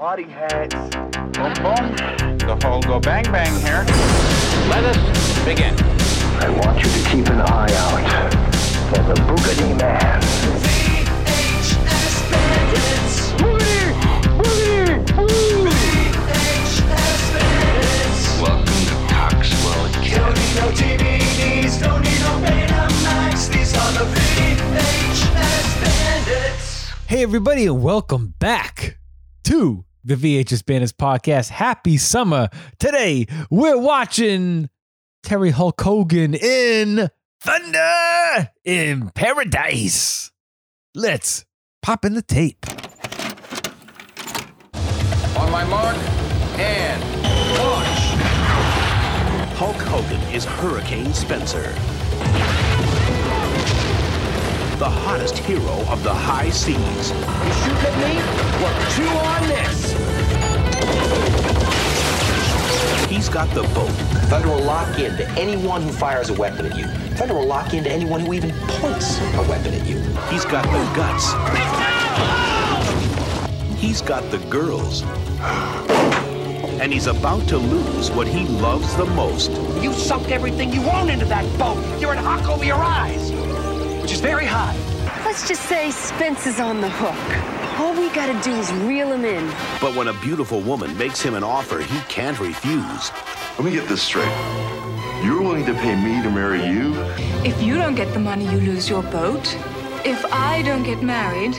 party hats, boom boom, the whole go bang bang here. Let us begin. I want you to keep an eye out for the Boogity Man. VHS Bandits! Boogie! Boogie! Boogie! VHS Bandits! Welcome to Coxwell Academy. Don't need no DVDs, don't need no Betamax. These are the VHS Bandits. Hey everybody and welcome back to the VHS Bandits podcast. Happy summer. Today we're watching Terry Hulk Hogan in Thunder in Paradise. Let's pop in the tape. On my mark and launch. Hulk Hogan is Hurricane Spencer, the hottest hero of the high seas. You shoot at me? Well, chew on this. He's got the boat. Thunder will lock into anyone who fires a weapon at you. Thunder will lock into anyone who even points a weapon at you. He's got the guts. He's got the girls. And he's about to lose what he loves the most. You sucked everything you own into that boat. You're in hock over your eyes, which is very high. Let's just say Spence is on the hook. All we gotta do is reel him in. But when a beautiful woman makes him an offer he can't refuse. Let me get this straight. You're willing to pay me to marry you? If you don't get the money, you lose your boat. If I don't get married,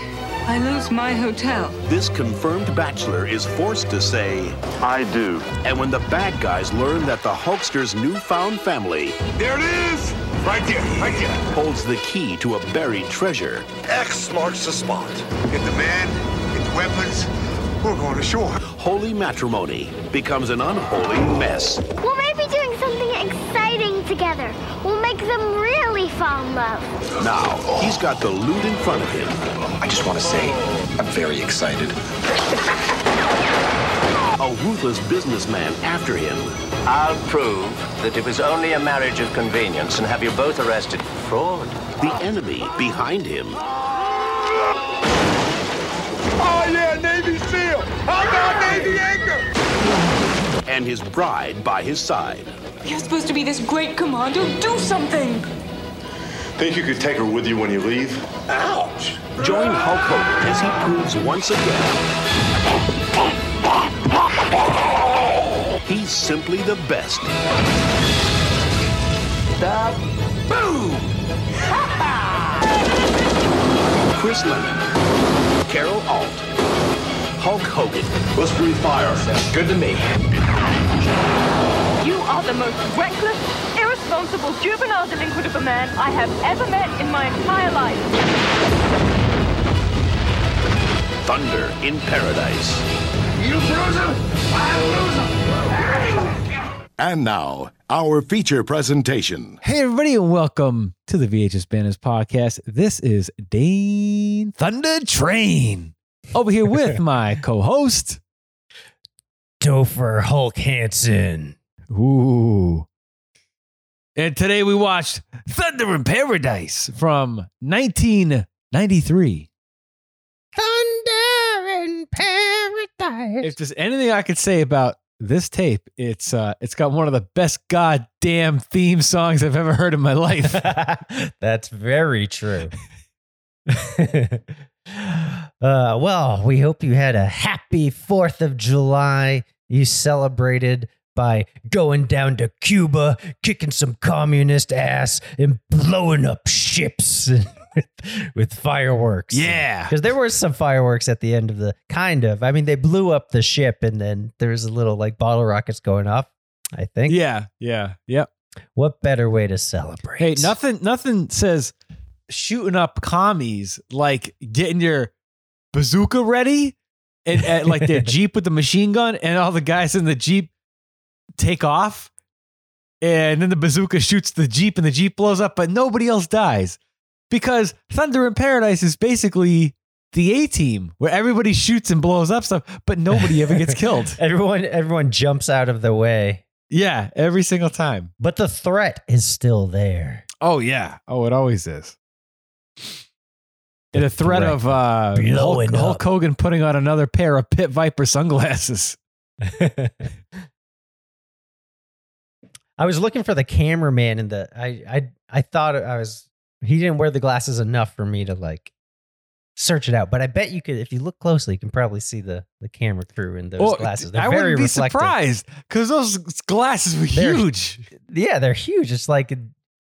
I lose my hotel. This confirmed bachelor is forced to say, I do. And when the bad guys learn that the Hulkster's newfound family, there it is! Right there, holds the key to a buried treasure. X marks the spot. Get the man, get the weapons, we're going ashore. Holy matrimony becomes an unholy mess. We'll maybe doing something exciting together. We'll make them really fall in love. Now, he's got the loot in front of him. I just want to say, I'm very excited. A ruthless businessman after him. I'll prove that it was only a marriage of convenience and have you both arrested for fraud. The enemy behind him. Oh yeah, Navy SEAL! How about Navy Anchor? And his bride by his side. You're supposed to be this great commando. Do something! Think you could take her with you when you leave? Ouch! Join Hulk Hogan as he proves once again he's simply the best. The Boom! Chris Lennon, Carol Alt, Hulk Hogan. Let's breathe fire. Sounds good to me. You are the most reckless, irresponsible juvenile delinquent of a man I have ever met in my entire life. Thunder in Paradise. You bruise him, I lose him. And now, our feature presentation. Hey everybody, and welcome to the VHS Bandits podcast. This is Dane Thunder Train over here with my co-host, Dofer Hulk Hansen. Ooh. And today we watched Thunder in Paradise from 1993. Thunder in Paradise. If there's anything I could say about this tape, it's got one of the best goddamn theme songs I've ever heard in my life. That's very true. Well, we hope you had a happy 4th of July. You celebrated by going down to Cuba, kicking some communist ass, and blowing up ships with fireworks. Yeah. Because there were some fireworks at the end of the kind of. I mean, they blew up the ship and then there was a little like bottle rockets going off, I think. Yeah. What better way to celebrate? Hey, nothing says shooting up commies like getting your bazooka ready and at like their Jeep with the machine gun and all the guys in the Jeep take off and then the bazooka shoots the Jeep and the Jeep blows up, but nobody else dies. Because Thunder in Paradise is basically the A-Team, where everybody shoots and blows up stuff, but nobody ever gets killed. Everyone jumps out of the way. Yeah, every single time. But the threat is still there. Oh, yeah. Oh, it always is. The threat of Hulk Hogan putting on another pair of Pit Viper sunglasses. I was looking for the cameraman in the. I thought I was. He didn't wear the glasses enough for me to like search it out. But I bet you could, if you look closely, you can probably see the camera crew in those glasses. They're I very wouldn't be reflective. Surprised because those glasses were huge. Yeah, they're huge. It's like a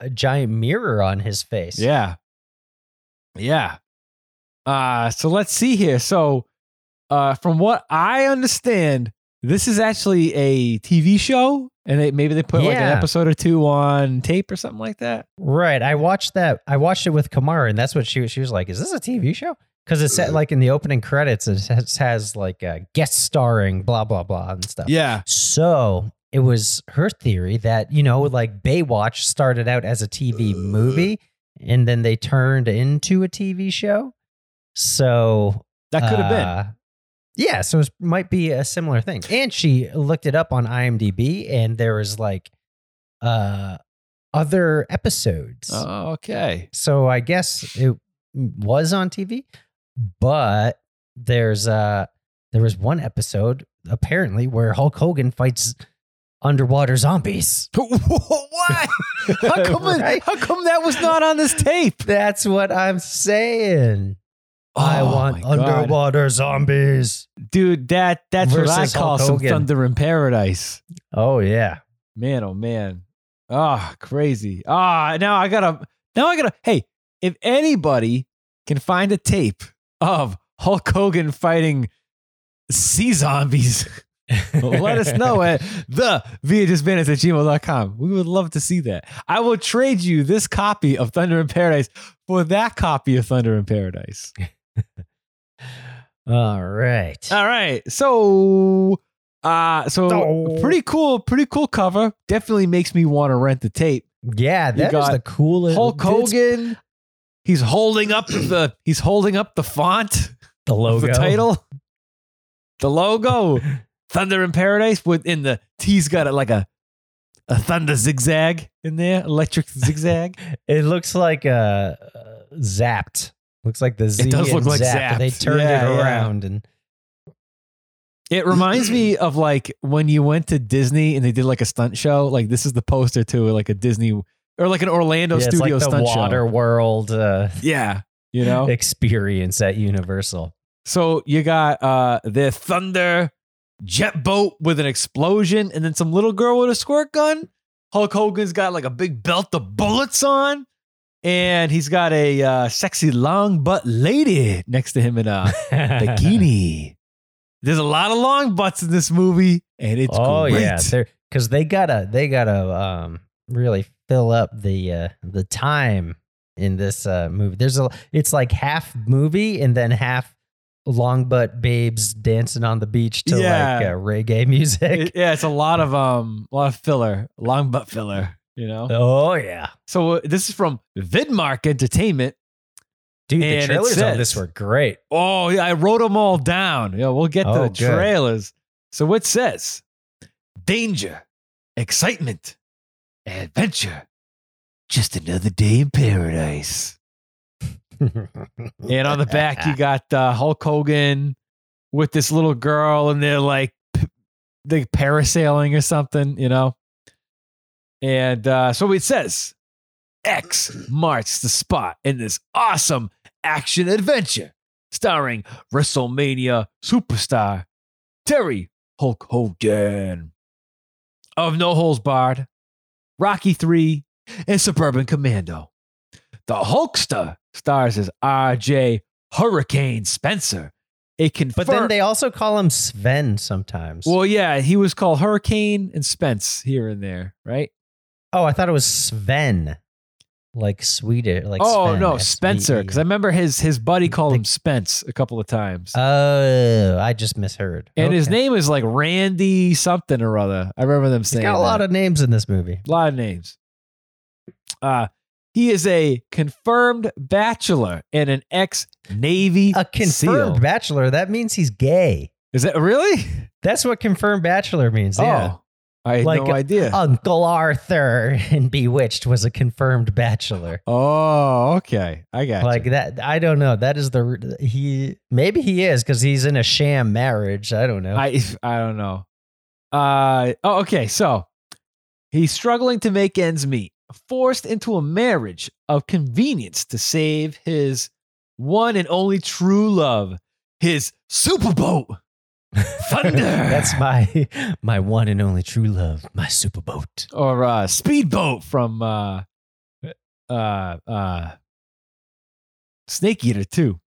giant mirror on his face. Yeah. Yeah. So let's see here. So from what I understand, this is actually a TV show. And maybe they put like an episode or two on tape or something like that. Right. I watched that. I watched it with Kamara, and that's what she was like, is this a TV show? Because it's like in the opening credits, it has like a guest starring, blah, blah, blah, and stuff. Yeah. So it was her theory that, you know, like Baywatch started out as a TV movie, and then they turned into a TV show. So that could have been. Yeah, so it might be a similar thing. And she looked it up on IMDb, and there was like other episodes. Oh, okay. So I guess it was on TV, but there was one episode apparently where Hulk Hogan fights underwater zombies. What? How come that was not on this tape? That's what I'm saying. Oh, I want underwater zombies. Dude, that's what I call some thunder in paradise. Oh, yeah. Man, oh, man. Ah, oh, crazy. Ah, now I gotta, hey, if anybody can find a tape of Hulk Hogan fighting sea zombies, let us know at thevhsbandits@gmail.com. We would love to see that. I will trade you this copy of Thunder in Paradise for that copy of Thunder in Paradise. All right. So pretty cool cover. Definitely makes me want to rent the tape. Yeah, that is the coolest. Hulk Hogan. He's holding up the font, the logo, the title, the logo, Thunder in Paradise. Within the T's got it like a thunder zigzag in there, electric zigzag. It looks like Zapped. Looks like the Z. It does look like Zapped. They turned it around, and it reminds me of like when you went to Disney and they did like a stunt show. Like this is the poster to like a Disney or like an Orlando studio it's like stunt show. Water World, you know, experience at Universal. So you got the thunder jet boat with an explosion, and then some little girl with a squirt gun. Hulk Hogan's got like a big belt of bullets on. And he's got a sexy long butt lady next to him in a bikini. There's a lot of long butts in this movie, and it's great. Yeah, because they gotta really fill up the time in this movie. It's like half movie and then half long butt babes dancing on the beach to like reggae music. It's a lot of filler, long butt filler. You know? Oh, yeah. So this is from Vidmark Entertainment. Dude, the trailers on this were great. Oh, yeah, I wrote them all down. Yeah, we'll get to the trailers. So it says danger, excitement, adventure, just another day in paradise. And on the back, you got Hulk Hogan with this little girl, and they're like they parasailing or something, you know? And so it says, X marks the spot in this awesome action adventure starring WrestleMania superstar Terry Hulk Hogan of No Holds Barred, Rocky 3, and Suburban Commando. The Hulkster stars as R.J. Hurricane Spencer. But then they also call him Sven sometimes. Well, yeah, he was called Hurricane and Spence here and there, right? Oh, I thought it was Sven, like Swedish. Like oh, Sven, no, Spencer, because I remember his buddy called him Spence a couple of times. Oh, I just misheard. And his name is like Randy something or other. I remember them saying a lot of names in this movie. A lot of names. He is a confirmed bachelor and an ex-Navy SEAL. A confirmed bachelor? That means he's gay. Is that really? That's what confirmed bachelor means, yeah. I had no idea. Uncle Arthur in Bewitched was a confirmed bachelor. Oh, okay. I got you. That. I don't know. That is the maybe he is because he's in a sham marriage. I don't know. I don't know. Okay. So he's struggling to make ends meet, forced into a marriage of convenience to save his one and only true love, his superboat. Thunder. That's my one and only true love, my superboat. Or speedboat from Snake Eater 2.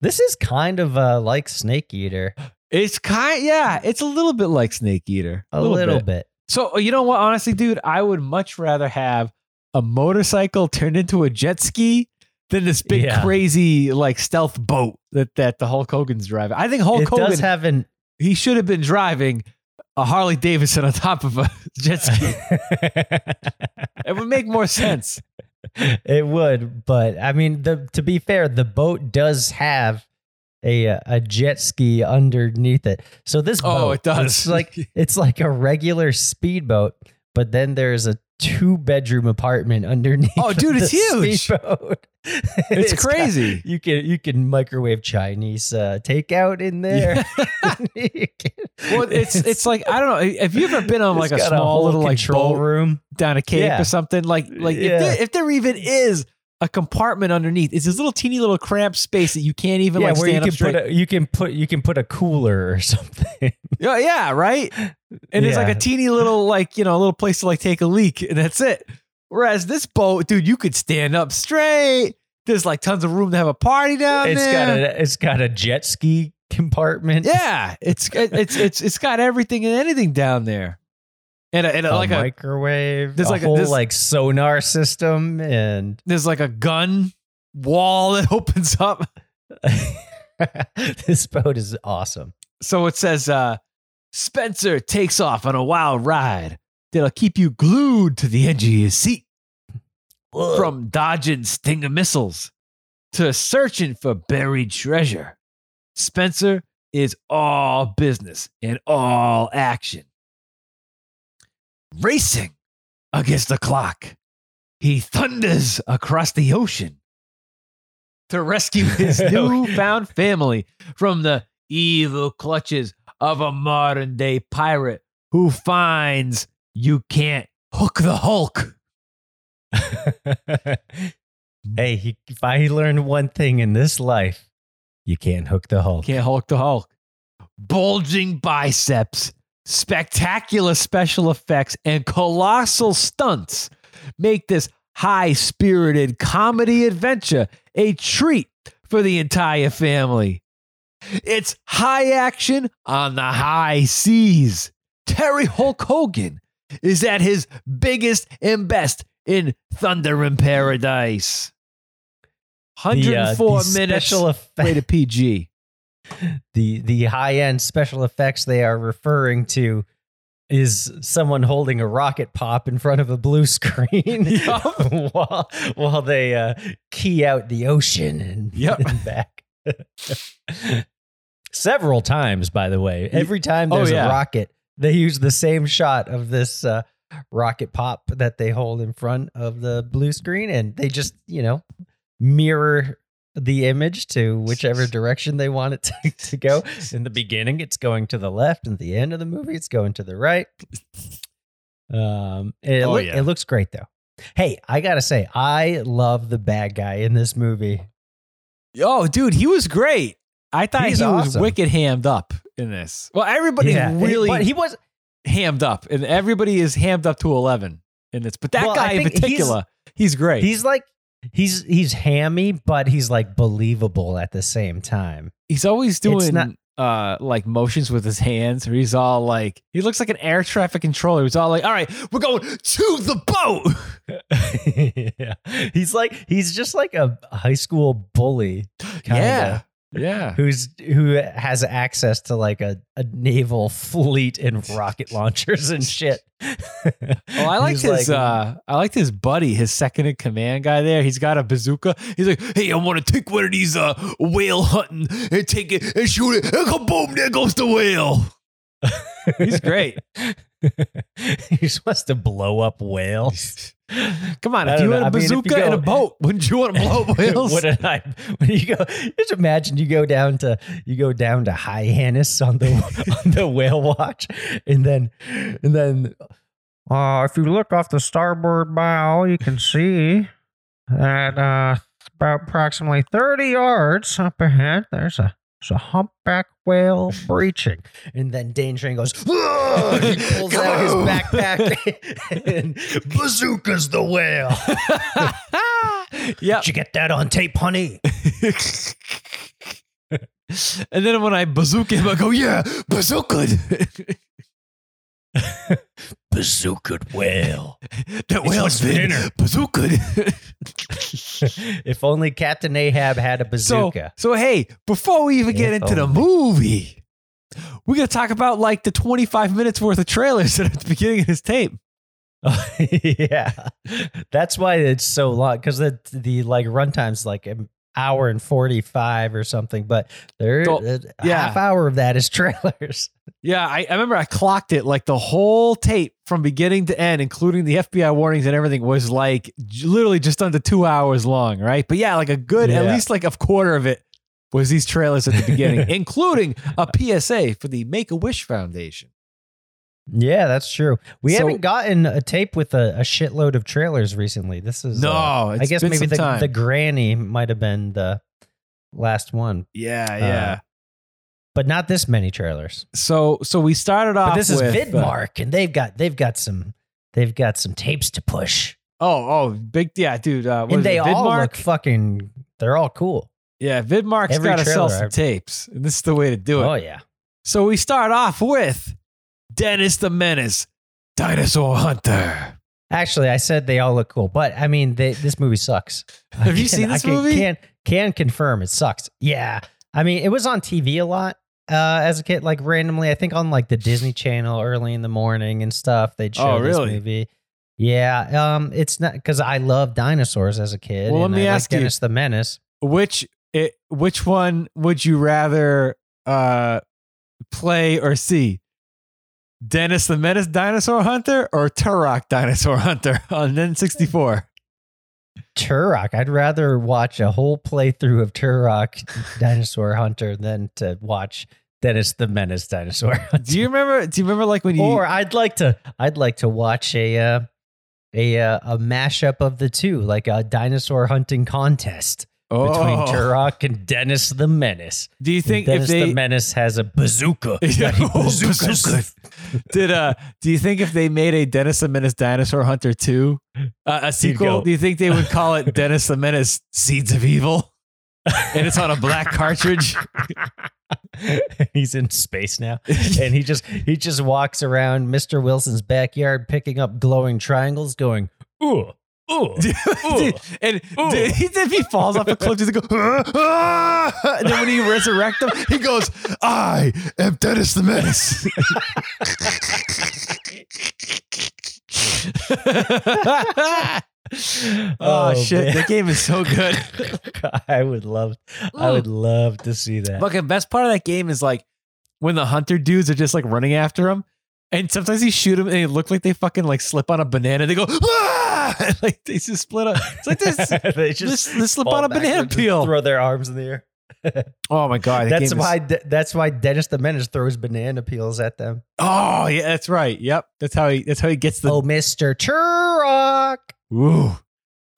This is kind of like Snake Eater. It's a little bit like Snake Eater. A little bit. So you know what, honestly, dude, I would much rather have a motorcycle turned into a jet ski than this big crazy like stealth boat that the Hulk Hogan's driving. I think Hulk Hogan does have he should have been driving a Harley Davidson on top of a jet ski. It would make more sense. It would, but I mean, to be fair, the boat does have a jet ski underneath it. So this boat, it does. It's like a regular speedboat, but then there's a 2-bedroom apartment underneath. Oh, dude, it's huge. It's crazy. You can microwave Chinese takeout in there. Yeah. Well, it's like, I don't know. Have you ever been on like a small little like control room down a cape or something? If there even is a compartment underneath, it's this little teeny little cramped space that you can't even where stand you can up straight. You can put a cooler or something. Yeah, right. And it's like a teeny little a little place to like take a leak, and that's it. Whereas this boat, dude, you could stand up straight. There's like tons of room to have a party down there. It's got a jet ski compartment. Yeah, it's got everything and anything down there. And a like microwave. There's a whole sonar system, and there's like a gun wall that opens up. This boat is awesome. So it says, Spencer takes off on a wild ride that'll keep you glued to the edge of your seat. Ugh. From dodging Stinger missiles to searching for buried treasure, Spencer is all business and all action. Racing against the clock, he thunders across the ocean to rescue his newfound family from the evil clutches of a modern-day pirate who finds you can't hook the Hulk. Hey, if I learned one thing in this life, you can't hook the Hulk. Can't hook the Hulk. Bulging biceps, spectacular special effects, and colossal stunts make this high-spirited comedy adventure a treat for the entire family. It's high action on the high seas. Terry Hulk Hogan is at his biggest and best in Thunder in Paradise. 104 minutes rated PG. The high-end special effects they are referring to is someone holding a rocket pop in front of a blue screen while they key out the ocean and back. Several times, by the way. Every time there's a rocket, they use the same shot of this rocket pop that they hold in front of the blue screen, and they just, mirror the image to whichever direction they want it to go. In the beginning, it's going to the left, and at the end of the movie, it's going to the right. It looks great, though. Hey, I gotta say, I love the bad guy in this movie. Oh, dude, he was great. I thought he was wicked hammed up in this. Well, everybody's really... But he was hammed up, and everybody is hammed up to 11 in this. But that guy in particular, he's great. He's like... He's hammy, but he's like believable at the same time. He's always doing motions with his hands, or he's all like, he looks like an air traffic controller. He's all like, all right, we're going to the boat. Yeah. He's just like a high school bully. Yeah. Who has access to like a naval fleet and rocket launchers and shit. I liked his buddy, his second in command guy there. He's got a bazooka. He's like, hey, I want to take one of these whale hunting and take it and shoot it, and kaboom, there goes the whale. He's great. You're supposed to blow up whales. Come on, if you had a bazooka and a boat, wouldn't you want to blow up whales? Wouldn't I? When you go, just imagine you go down to Hyannis on the whale watch, and then if you look off the starboard bow, you can see that about approximately 30 yards up ahead, there's a humpback whale breaching. And then Dane Train goes, whoa! He pulls out his backpack and bazookas the whale. Yep. Did you get that on tape, honey? And then when I bazooka him, I go, yeah, bazooka. Bazooka whale. That whale's dinner. Bazooka. If only Captain Ahab had a bazooka. So hey, before we even get into the movie, we're going to talk about like the 25 minutes worth of trailers at the beginning of this tape. Oh, yeah. That's why it's so long, because the like runtime's like an hour and 45 or something, but half hour of that is trailers. Yeah, I remember I clocked it like the whole tape from beginning to end, including the FBI warnings and everything, was like literally just under 2 hours long, right? But yeah, like at least like a quarter of it was these trailers at the beginning, including a PSA for the Make-A-Wish Foundation. Yeah, that's true. We haven't gotten a tape with a shitload of trailers recently. This is I guess maybe the Granny might have been the last one. Yeah. But not this many trailers. So we started off. But this is Vidmark, and they've got some tapes to push. Oh, big, yeah, dude. And they all look fucking. They're all cool. Yeah, Vidmark's got to sell some tapes, and this is the way to do it. Oh yeah. So we start off with Dennis the Menace, Dinosaur Hunter. Actually, I said they all look cool, but I mean, this movie sucks. Have you seen this movie? Can confirm it sucks. Yeah, I mean, it was on TV a lot. As a kid, like randomly, I think on like the Disney Channel early in the morning and stuff, they'd show this movie. Yeah, it's not because I love dinosaurs as a kid. Well, let me ask you, Dennis the Menace. Which one would you rather play or see? Dennis the Menace Dinosaur Hunter or Turok Dinosaur Hunter on N64? Turok. I'd rather watch a whole playthrough of Turok Dinosaur Hunter than to watch Dennis the Menace Dinosaur Hunter. Do you remember like when you? Or I'd like to watch a mashup of the two, like a dinosaur hunting contest between Turok and Dennis the Menace. Do you think Dennis the Menace has a bazooka? Yeah, bazooka. Do you think if they made a Dennis the Menace Dinosaur Hunter 2, a sequel, do you think they would call it Dennis the Menace Seeds of Evil? And it's on a black cartridge. He's in space now, and he just walks around Mr. Wilson's backyard picking up glowing triangles, going ooh. Ooh. Ooh. And ooh. If he falls off a cliff, he's like, and then when he resurrects him, he goes, I am Dennis the Menace. Oh shit, man. That game is so good. I would love to see that. Look, the best part of that game is like when the hunter dudes are just like running after him, and sometimes you shoot them and they look like they fucking like slip on a banana. They go, like they just split up. It's like this. they slip on a banana peel. Throw their arms in the air. Oh my god! That's why Dennis the Menace throws banana peels at them. Oh yeah, that's right. Yep, that's how he gets the. Oh, Mr. Turok. Ooh. All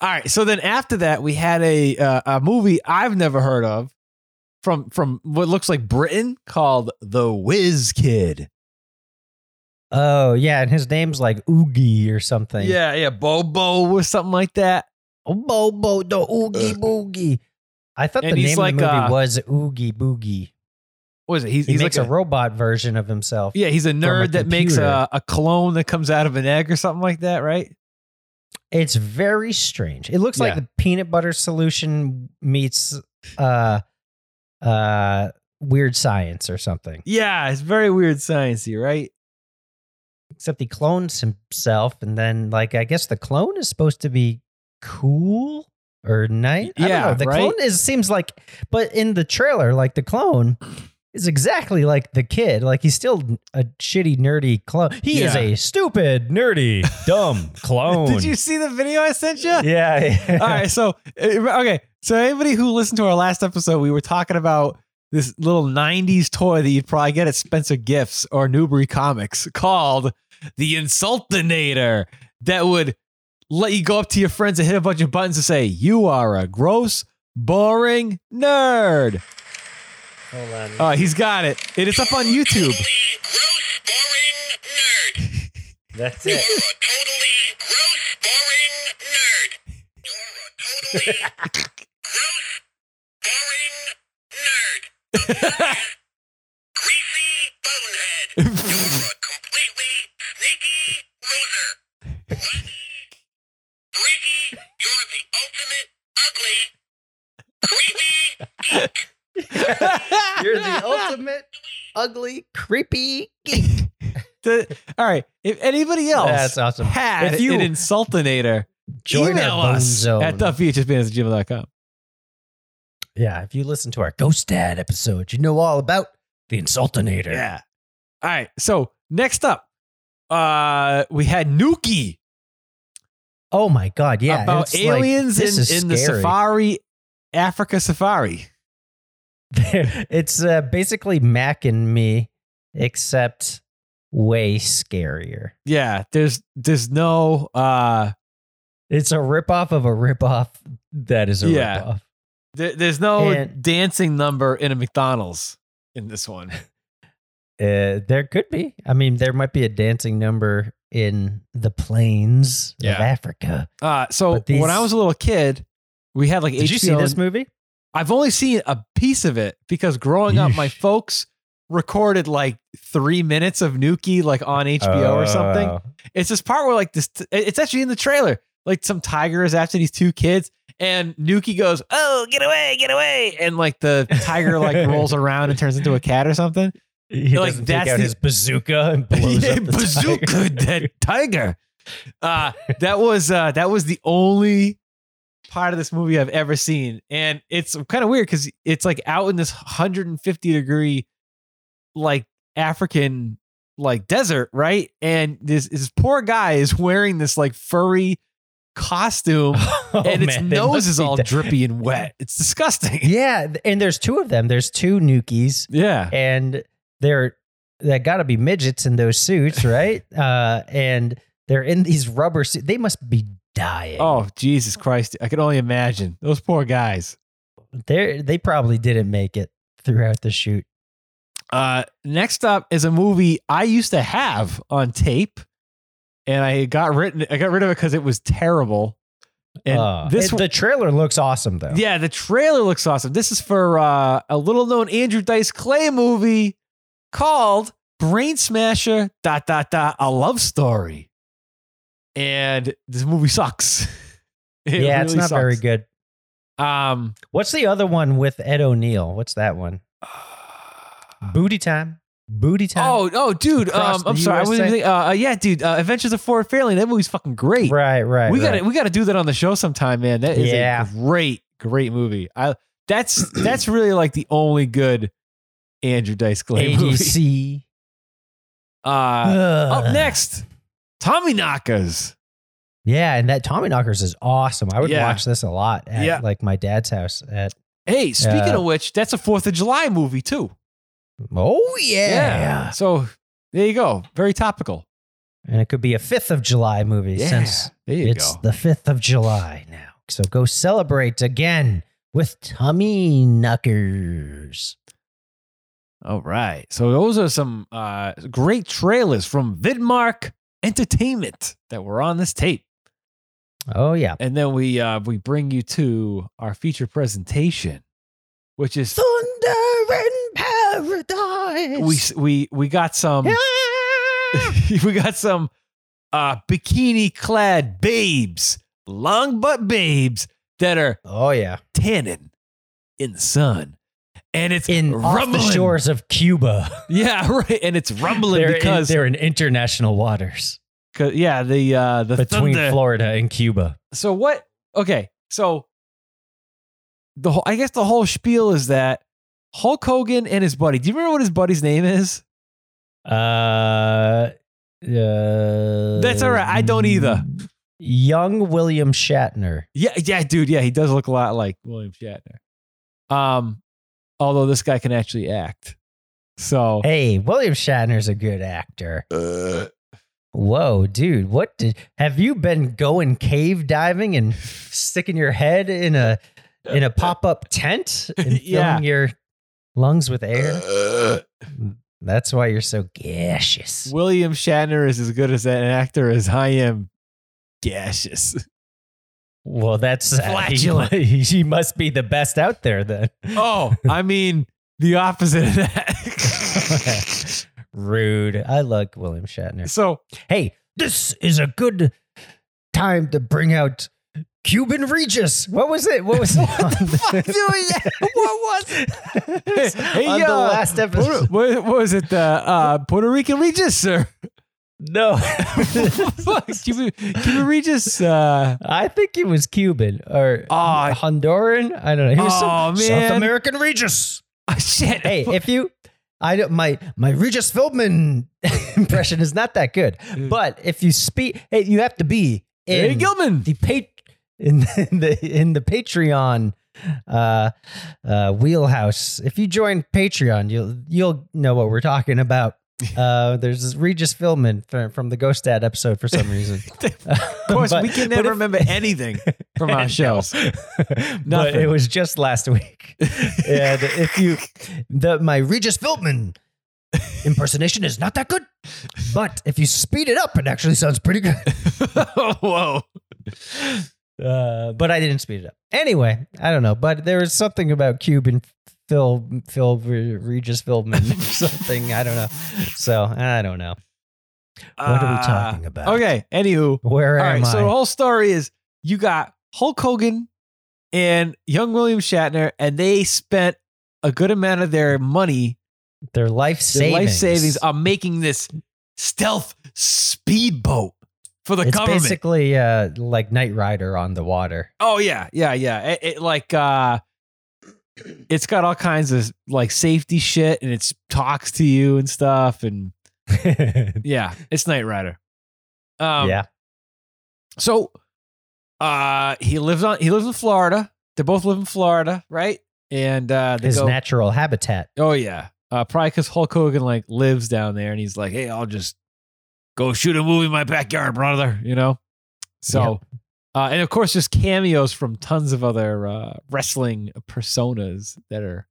right. So then after that, we had a movie I've never heard of from what looks like Britain called The Wiz Kid. Oh, yeah, and his name's like Oogie or something. Yeah, Bobo or something like that. Oh, Bobo, the Oogie Boogie. I thought the name of the movie was Oogie Boogie. What is it? He makes like a robot version of himself. Yeah, he's a nerd that makes a clone that comes out of an egg or something like that, right? It's very strange. It looks like the peanut butter solution meets weird science or something. Yeah, it's very weird sciencey, right? Except he clones himself, and then, like, I guess the clone is supposed to be cool or nice. I don't know. The clone seems like, but in the trailer, like the clone is exactly like the kid. Like, he's still a shitty, nerdy clone. He is a stupid, nerdy, dumb clone. Did you see the video I sent you? Yeah. All right. So, okay. So anybody who listened to our last episode, we were talking about this little 90s toy that you'd probably get at Spencer Gifts or Newbury Comics called the Insultinator that would let you go up to your friends and hit a bunch of buttons and say, "You are a gross, boring nerd." Hold on. Oh, he's got it. It is up on YouTube. Gross, boring nerd. That's it. You're a totally gross, boring nerd. You're a totally gross, boring nerd. Greasy bonehead. You're a completely sneaky loser. What? Greasy, you're the ultimate ugly, creepy geek. You're the ultimate ugly, creepy geek. All right. If anybody else that's awesome. Had if you, an Insultinator, join us at thefeaturesbands@gmail.com. Yeah. If you listen to our Ghost Dad episode, you know all about the Insultinator. Yeah. All right. So next up, we had Nuki. Oh, my God. Yeah. About aliens in the safari, Africa safari. It's basically Mac and Me, except way scarier. Yeah, there's no. It's a ripoff of a ripoff that is a ripoff. There's no dancing number in a McDonald's in this one. There could be. I mean, there might be a dancing number in the plains of Africa. When I was a little kid, we had like. Did you see this movie? I've only seen a piece of it because growing up, my folks recorded like 3 minutes of Nuki like on HBO or something. It's this part where like it's actually in the trailer. Like some tiger is after these two kids and Nuki goes, "Oh, get away, get away." And like the tiger like rolls around and turns into a cat or something. He like that's out his bazooka and blows up the bazooka tiger. That tiger. That was the only part of this movie I've ever seen, and it's kind of weird because it's like out in this 150 degree like African like desert, right? And this poor guy is wearing this like furry costume and its nose is all drippy and wet. It's disgusting. Yeah, and there's two of them. There's two Nukis. Yeah, and they gotta be midgets in those suits, right? And they're in these rubber suits. They must be dying. Oh, Jesus Christ. I can only imagine. Those poor guys. They probably didn't make it throughout the shoot. Next up is a movie I used to have on tape, and I got rid of it because it was terrible. And the trailer looks awesome, though. Yeah, the trailer looks awesome. This is for a little-known Andrew Dice Clay movie called Brain Smasher, A Love Story. And this movie sucks. It really it's not sucks. Very good. What's the other one with Ed O'Neill? What's that one? Booty Time. Oh, dude. I'm sorry. Adventures of Ford Fairlane. That movie's fucking great. Right. We gotta do that on the show sometime, man. That is a great movie. That's really like the only good Andrew Dice Clay movie. Up next. Tommyknockers. Yeah, and that Tommyknockers is awesome. I would watch this a lot at like my dad's house. Hey, speaking of which, that's a 4th of July movie too. Oh, yeah. So there you go. Very topical. And it could be a 5th of July movie since it's the 5th of July now. So go celebrate again with Tommyknockers. All right. So those are some great trailers from Vidmark Entertainment that were on this tape. Oh yeah. And then we bring you to our feature presentation, which is Thunder in Paradise. We got some bikini clad babes, long butt babes that are tanning in the sun. And it's off the shores of Cuba. Yeah, right. And it's rumbling because they're in international waters. Yeah, the between thunder. Florida and Cuba. So what? Okay, so the whole spiel is that Hulk Hogan and his buddy. Do you remember what his buddy's name is? That's all right. I don't either. Young William Shatner. Yeah, dude. Yeah, he does look a lot like William Shatner. Although this guy can actually act. So hey, William Shatner's a good actor. Whoa, dude! Have you been going cave diving and sticking your head in a pop-up tent and filling your lungs with air? That's why you're so gaseous. William Shatner is as good as an actor as I am gaseous. Well, that's flatulent. He must be the best out there then. Oh, I mean the opposite of that. Rude. I like William Shatner. So, hey, this is a good time to bring out Cuban Regis. What was it? What the fuck, dude? What was it? Hey, on the last episode. What was it? Puerto Rican Regis, or? No. Cuban Regis. I think he was Cuban or Honduran. I don't know. He was South American Regis. Oh, shit. Hey, if you... my Regis Philbin impression is not that good, but if you speak, hey, you have to be in Gilman. in the Patreon wheelhouse. If you join Patreon, you'll know what we're talking about. There's this Regis Philbin from the Ghost Dad episode for some reason. Of course, we can never remember anything from our shows. But it was just last week. And my Regis Philbin impersonation is not that good, but if you speed it up, it actually sounds pretty good. Whoa. But I didn't speed it up. Anyway, I don't know, but there was something about Cuban Phil Regis Philbin or something. I don't know. So I don't know. What are we talking about? Okay. Anywho, where am I? So the whole story is you got Hulk Hogan and young William Shatner, and they spent a good amount of their money, their life savings, on making this stealth speedboat for the government. Basically, like Knight Rider on the water. Oh yeah. It's got all kinds of like safety shit, and it talks to you and stuff, and yeah, it's Knight Rider. Yeah. So, he lives in Florida. They both live in Florida, right? And his natural habitat. Oh yeah, probably because Hulk Hogan like lives down there, and he's like, hey, I'll just go shoot a movie in my backyard, brother. You know. So. Yep. And of course, just cameos from tons of other wrestling personas that are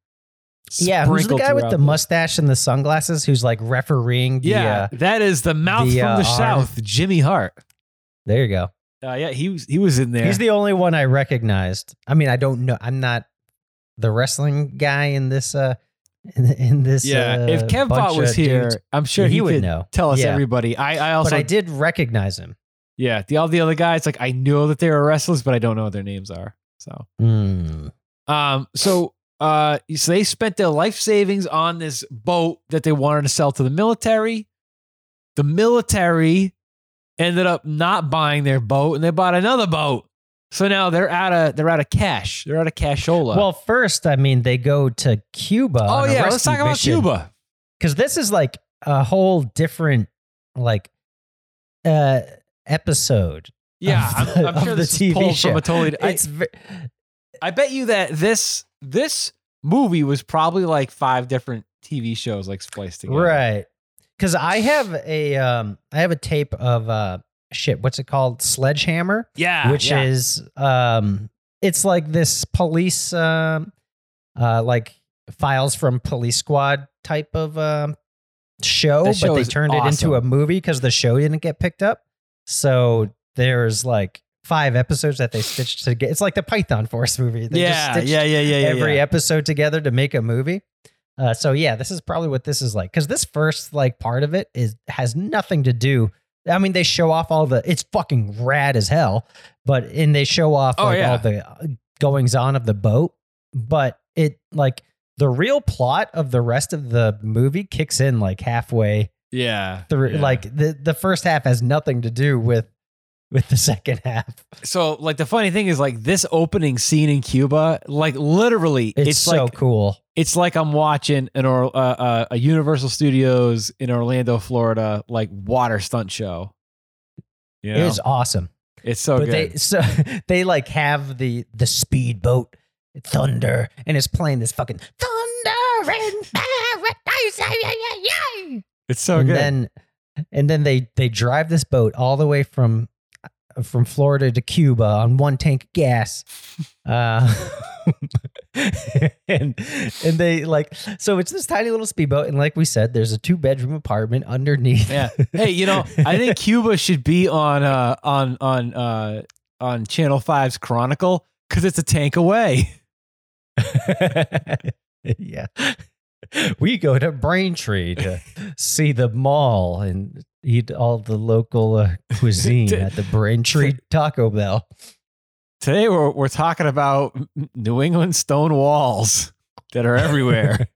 who's the guy with the mustache and the sunglasses who's like refereeing? That is the mouth from the South, Jimmy Hart. There you go. Yeah, he was in there. He's the only one I recognized. I mean, I don't know. I'm not the wrestling guy in this. In this, if Kev Bott was here, dudes, I'm sure he would know. Tell us everybody. But I did recognize him. Yeah, all the other guys, like I know that they were wrestlers, but I don't know what their names are. So, so they spent their life savings on this boat that they wanted to sell to the military. The military ended up not buying their boat, and they bought another boat. So now they're out of cash. They're out of cashola. Well, first, I mean, they go to Cuba. Oh yeah, let's talk about Cuba, because this is like a whole different episode. Yeah, I'm sure this is pulled from a totally... I bet you that this movie was probably like 5 different TV shows like spliced together. Right. Because I have a tape of what's it called? Sledgehammer. Yeah. Which is it's like this police like files from police squad type of show, but they turned it into a movie because the show didn't get picked up. So there's like 5 episodes that they stitched together. It's like the Python Force movie. They just stitched every episode together to make a movie. So yeah, this is probably what this is like. Because this first like part of it has nothing to do. I mean, they show off all the. It's fucking rad as hell. But they show off all the goings on of the boat. But it like the real plot of the rest of the movie kicks in like halfway. Yeah. Like the first half has nothing to do with with the second half. So like the funny thing is like this opening scene in Cuba, like literally it's so like, cool. It's like I'm watching a Universal Studios in Orlando, Florida, like water stunt show. You know? It is awesome. It's so good. They like have the speedboat thunder and it's playing this fucking thunder in paradise. It's so good. And then they drive this boat all the way from Florida to Cuba on one tank of gas. And they like, so it's this tiny little speedboat. And like we said, there's a 2-bedroom apartment underneath. Yeah. Hey, you know, I think Cuba should be on Channel 5's Chronicle because it's a tank away. Yeah. We go to Braintree to see the mall and eat all the local cuisine at the Braintree Taco Bell. Today we're talking about New England stone walls that are everywhere.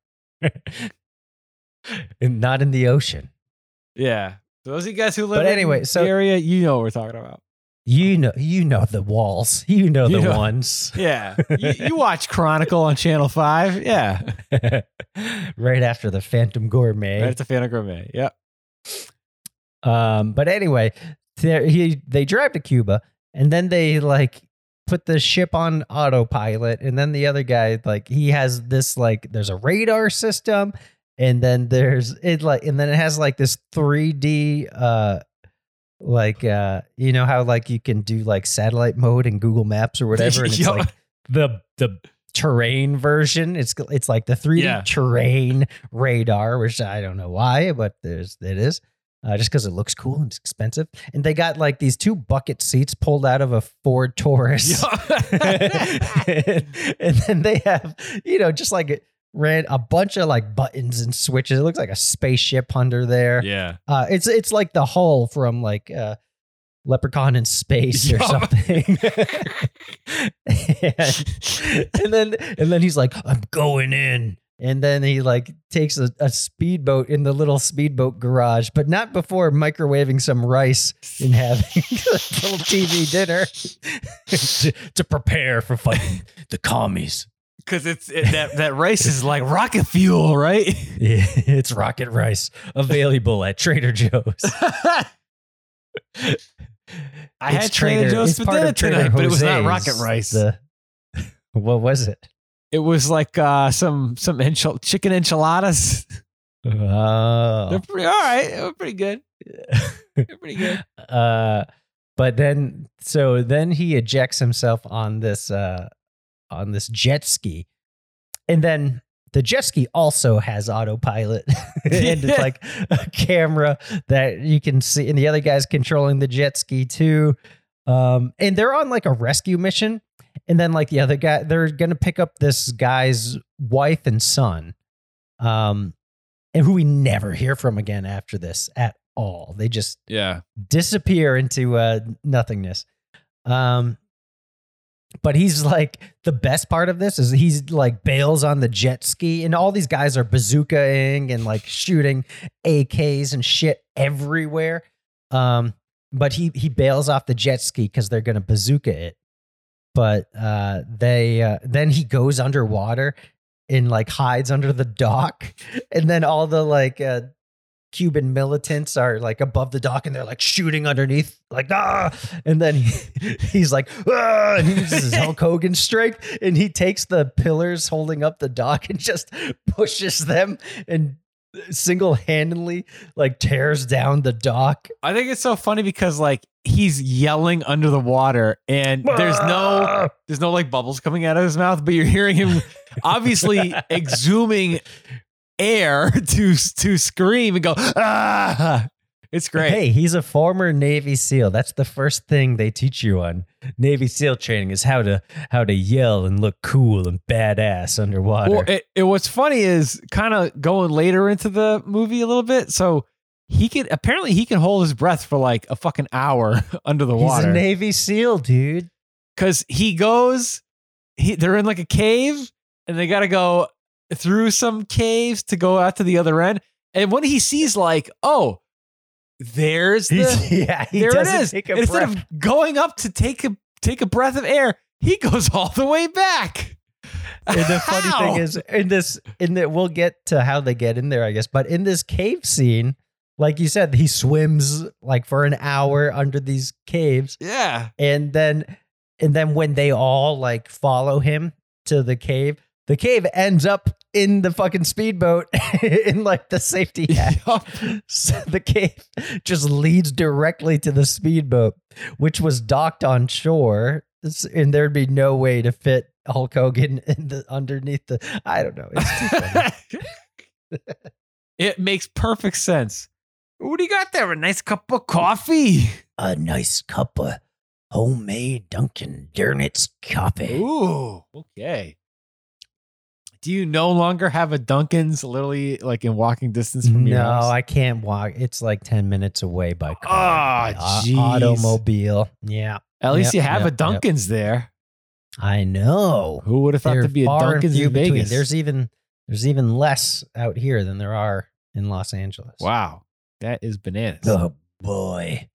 And not in the ocean. Yeah. Those of you guys who live in the area, you know what we're talking about. You know the walls. You know the ones. Yeah. You watch Chronicle on Channel 5. Yeah. Right after the Phantom Gourmet. Right after Phantom Gourmet. Yep. But anyway, they drive to Cuba and then they like put the ship on autopilot. And then the other guy, like he has this, like there's a radar system and then it has like this 3D, you know how like you can do like satellite mode in Google Maps or whatever, and it's like the terrain version. It's like the 3D terrain radar, which I don't know why, but it is just because it looks cool and it's expensive. And they got like these 2 bucket seats pulled out of a Ford Taurus, and then they have just like it. Ran a bunch of like buttons and switches. It looks like a spaceship under there. Yeah. It's like the hull from like Leprechaun in Space or something. and then he's like, I'm going in. And then he like takes a speedboat in the little speedboat garage, but not before microwaving some rice and having a little TV dinner to prepare for fighting the commies. Because that rice is like rocket fuel, right? Yeah, it's rocket rice available at Trader Joe's. I had Trader Joe's for dinner tonight, but it was not rocket rice. What was it? It was like some chicken enchiladas. Oh, they're pretty all right. They were pretty good. They're pretty good. But then he ejects himself on this. On this jet ski, and then the jet ski also has autopilot and it's like a camera that you can see, and the other guy's controlling the jet ski too, and they're on like a rescue mission, and then like the other guy, they're gonna pick up this guy's wife and son, and who we never hear from again after this at all. They just disappear into nothingness. But he's like, the best part of this is he's like bails on the jet ski, and all these guys are bazookaing and like shooting AKs and shit everywhere. But he bails off the jet ski because they're going to bazooka it. But then he goes underwater and like hides under the dock. And then all the like Cuban militants are like above the dock and they're like shooting underneath, like, ah, and then he's like, ah, and he uses his Hulk Hogan strength and he takes the pillars holding up the dock and just pushes them and single-handedly like tears down the dock. I think it's so funny because like he's yelling under the water and there's no like bubbles coming out of his mouth, but you're hearing him obviously exhuming air to scream and go, ah, it's great. Hey, he's a former Navy SEAL. That's the first thing they teach you on Navy SEAL training is how to yell and look cool and badass underwater. Well, what's funny is kind of going later into the movie a little bit. So he can hold his breath for like a fucking hour under the water. He's a Navy SEAL, dude. Because they're in like a cave and they got to go through some caves to go out to the other end. And when he sees like, oh, There's the yeah. He there it is. Instead of going up to take a breath of air, he goes all the way back. And the funny thing is, in that we'll get to how they get in there, I guess. But in this cave scene, like you said, he swims like for an hour under these caves. Yeah, and then when they all like follow him to the cave ends up in the fucking speedboat in like the safety hatch. Yep. So the cave just leads directly to the speedboat, which was docked on shore, and there'd be no way to fit Hulk Hogan in the underneath the. I don't know. It's too funny. It makes perfect sense. What do you got there? A nice cup of coffee. A nice cup of homemade Dunkin' Donuts coffee. Ooh, okay. Do you no longer have a Dunkin's literally like in walking distance from your house? No, I can't walk. It's like 10 minutes away by car. Oh, geez. Automobile. Yeah. At least you have a Dunkin's there. I know. Who would have thought there'd be a Dunkin's in Vegas? Between. There's even less out here than there are in Los Angeles. Wow. That is bananas. Oh, boy.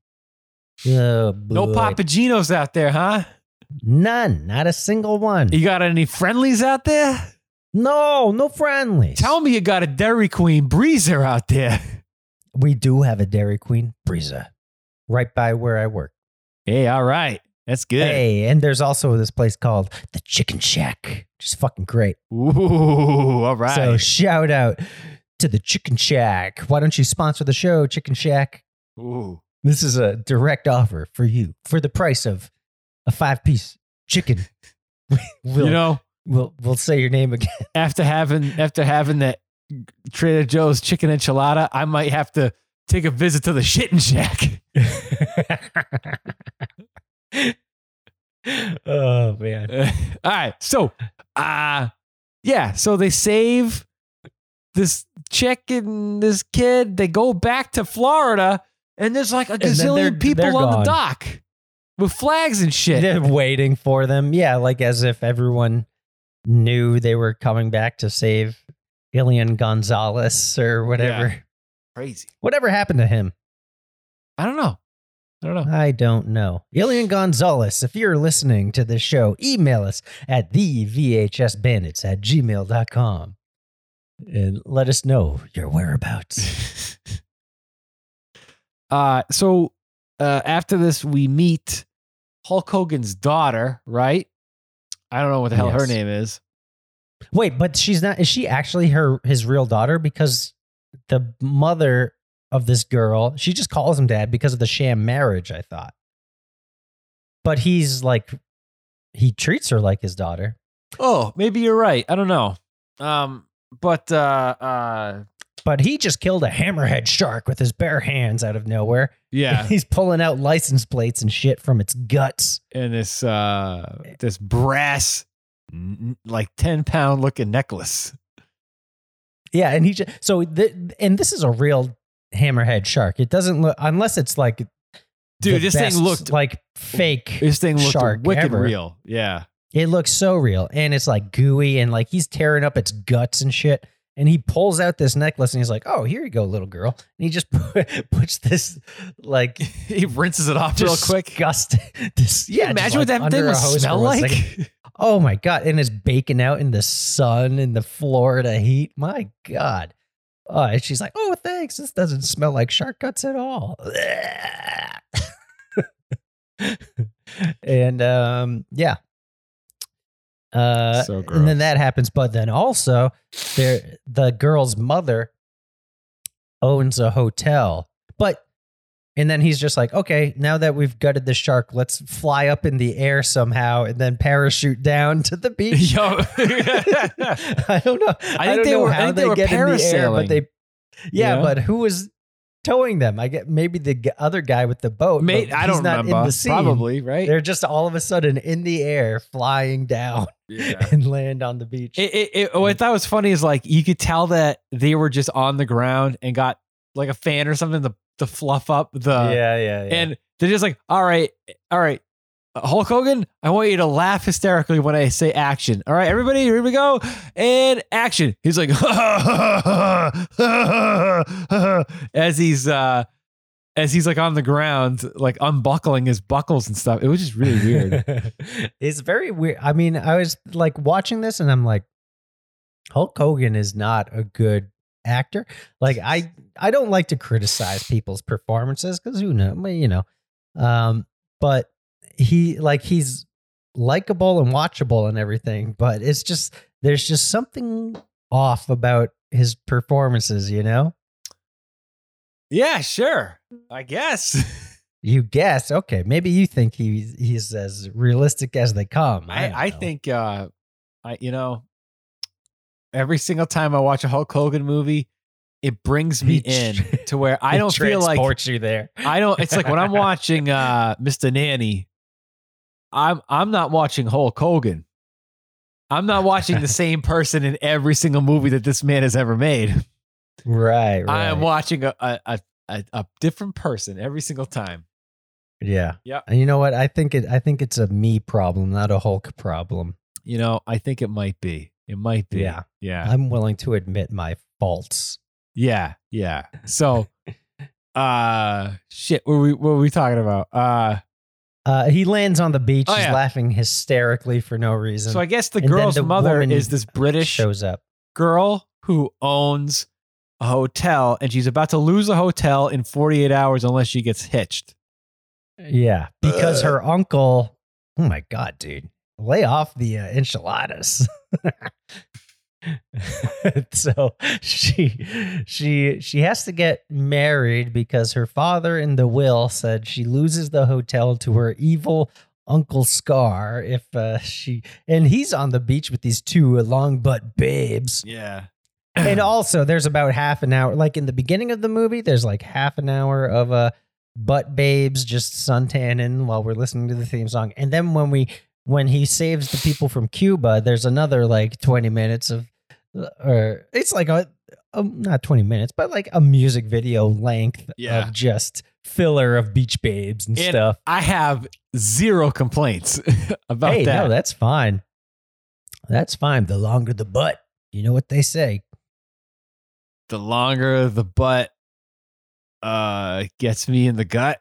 Oh, boy. No Papagenos out there, huh? None. Not a single one. You got any friendlies out there? No friendlies. Tell me you got a Dairy Queen Breezer out there. We do have a Dairy Queen Breezer right by where I work. Hey, all right. That's good. Hey, and there's also this place called the Chicken Shack, which is fucking great. Ooh, all right. So shout out to the Chicken Shack. Why don't you sponsor the show, Chicken Shack? Ooh. This is a direct offer for you for the price of a 5-piece chicken. We'll say your name again. After having that Trader Joe's chicken enchilada, I might have to take a visit to the Shittin' Shack. Oh man! All right, so so they save this chick and this kid. They go back to Florida, and there's like a gazillion people on the dock with flags and shit. They're waiting for them. Yeah, like as if everyone knew they were coming back to save Elian Gonzalez or whatever. Yeah. Crazy. Whatever happened to him? I don't know. Elian Gonzalez, if you're listening to this show, email us at thevhsbandits@gmail.com and let us know your whereabouts. So after this, we meet Hulk Hogan's daughter, right? I don't know what the hell her name is. Wait, but she's not. Is she actually his real daughter? Because the mother of this girl, she just calls him dad because of the sham marriage, I thought. But he's like, he treats her like his daughter. Oh, maybe you're right. I don't know. But he just killed a hammerhead shark with his bare hands out of nowhere. Yeah. He's pulling out license plates and shit from its guts. And this brass, like 10-pound looking necklace. Yeah. And and this is a real hammerhead shark. It doesn't look, unless it's like, dude, this thing looked like fake. This thing looked shark wicked ever. Real. Yeah, it looks so real, and it's like gooey, and like he's tearing up its guts and shit. And he pulls out this necklace, and he's like, "Oh, here you go, little girl." And he just puts this, like he rinses it off real quick. Disgusting. Imagine what that thing would smell like. Oh my god! And it's baking out in the sun in the Florida heat. My god. And she's like, "Oh, thanks. This doesn't smell like shark guts at all." And so gross. And then that happens. But then also, the girl's mother owns a hotel. But and then he's just like, "Okay, now that we've gutted the shark, let's fly up in the air somehow and then parachute down to the beach." Yo. I don't know. I don't know how they get in the air, but they, but who was towing them? I get maybe the other guy with the boat. I don't remember. In the scene. Probably, right? They're just all of a sudden in the air, flying down and land on the beach. What I thought was funny is like you could tell that they were just on the ground and got like a fan or something to fluff up the and they're just like, all right. Hulk Hogan, I want you to laugh hysterically when I say action. All right, everybody, here we go. And action. He's like, as he's as he's like on the ground, like unbuckling his buckles and stuff. It was just really weird. It's very weird. I mean, I was like watching this and I'm like, Hulk Hogan is not a good actor. Like I don't like to criticize people's performances because who knows, you know, but he like he's likable and watchable and everything, but it's just, there's just something off about his performances, you know? Yeah, sure. I guess. You guess. Okay. Maybe you think he's as realistic as they come. I think, you know, every single time I watch a Hulk Hogan movie, it brings me in to where I don't feel like you there. I don't. It's like when I'm watching Mr. Nanny, I'm not watching Hulk Hogan. I'm not watching the same person in every single movie that this man has ever made. Right. I am watching a different person every single time. Yeah. Yeah. And you know what? I think it's a me problem, not a Hulk problem. You know, I think it might be. It might be. Yeah. Yeah. I'm willing to admit my faults. Yeah. Yeah. So, shit, what were we talking about? He lands on the beach. Oh, he's laughing hysterically for no reason. So I guess the girl's mother is this British girl who owns a hotel, and she's about to lose a hotel in 48 hours unless she gets hitched. Yeah. Because her uncle, oh my God, dude. Lay off the enchiladas. So she has to get married because her father in the will said she loses the hotel to her evil Uncle Scar if and he's on the beach with these two long butt babes. Yeah. And also there's about half an hour, like in the beginning of the movie, there's like half an hour of butt babes just suntanning while we're listening to the theme song. And then when he saves the people from Cuba, there's another like 20 minutes of, or it's like not 20 minutes, but like a music video length of just filler of beach babes and stuff. I have zero complaints about that. No, that's fine. That's fine. The longer the butt, you know what they say. The longer the butt gets me in the gut.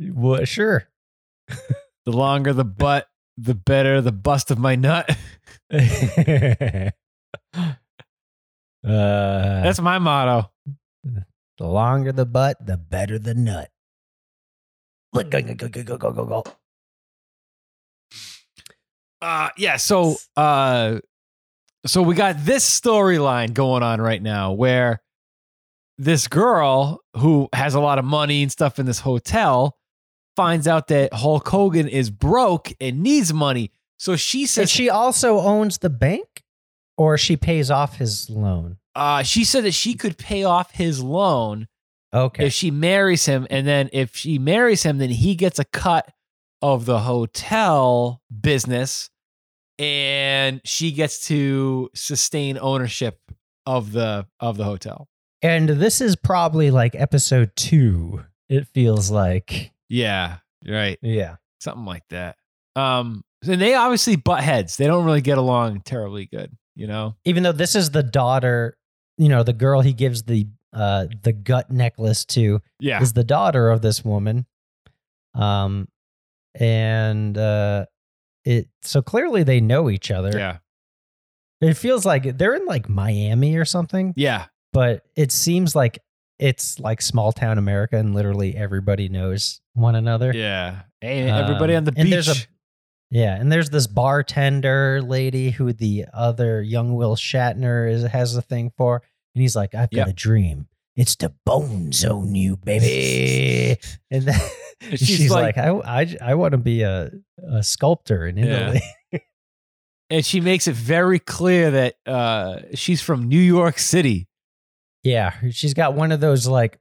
Well, sure. The longer the butt, the better the bust of my nut. That's my motto. The longer the butt, the better the nut. Go. Yeah, so we got this storyline going on right now where this girl who has a lot of money and stuff in this hotel finds out that Hulk Hogan is broke and needs money. So she says... And she also owns the bank? Or she pays off his loan? She said that she could pay off his loan if she marries him. And then if she marries him, then he gets a cut of the hotel business. And she gets to sustain ownership of the hotel. And this is probably like episode 2, it feels like. Yeah, right. Yeah. Something like that. And they obviously butt heads. They don't really get along terribly good, you know? Even though this is the daughter, you know, the girl he gives the gut necklace to is the daughter of this woman. So clearly they know each other. Yeah. It feels like they're in like Miami or something. Yeah. But it seems like it's like small town America and literally everybody knows one another. Yeah. Hey, everybody on the beach. And there's this bartender lady who the other young Will Shatner has a thing for. And he's like, I've got a dream. It's to bone zone you, baby. And then she's like I want to be a sculptor in Italy. And she makes it very clear that she's from New York City. Yeah, she's got one of those, like,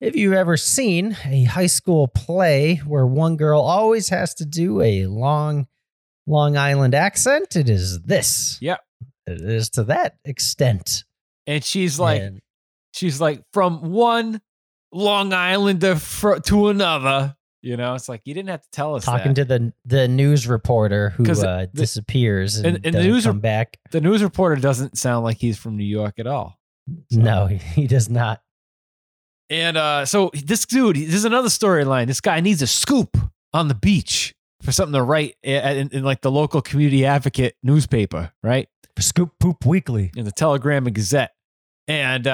if you've ever seen a high school play where one girl always has to do a Long Island accent, it is this. Yeah. It is to that extent. And she's like from one Long Islander to another, you know, it's like, you didn't have to tell us Talking to the news reporter who disappears and doesn't come back. The news reporter doesn't sound like he's from New York at all. So. No, he does not. And so this dude, this is another storyline. This guy needs a scoop on the beach for something to write in like the local community advocate newspaper, right? Scoop Poop Weekly. In the Telegram and Gazette. And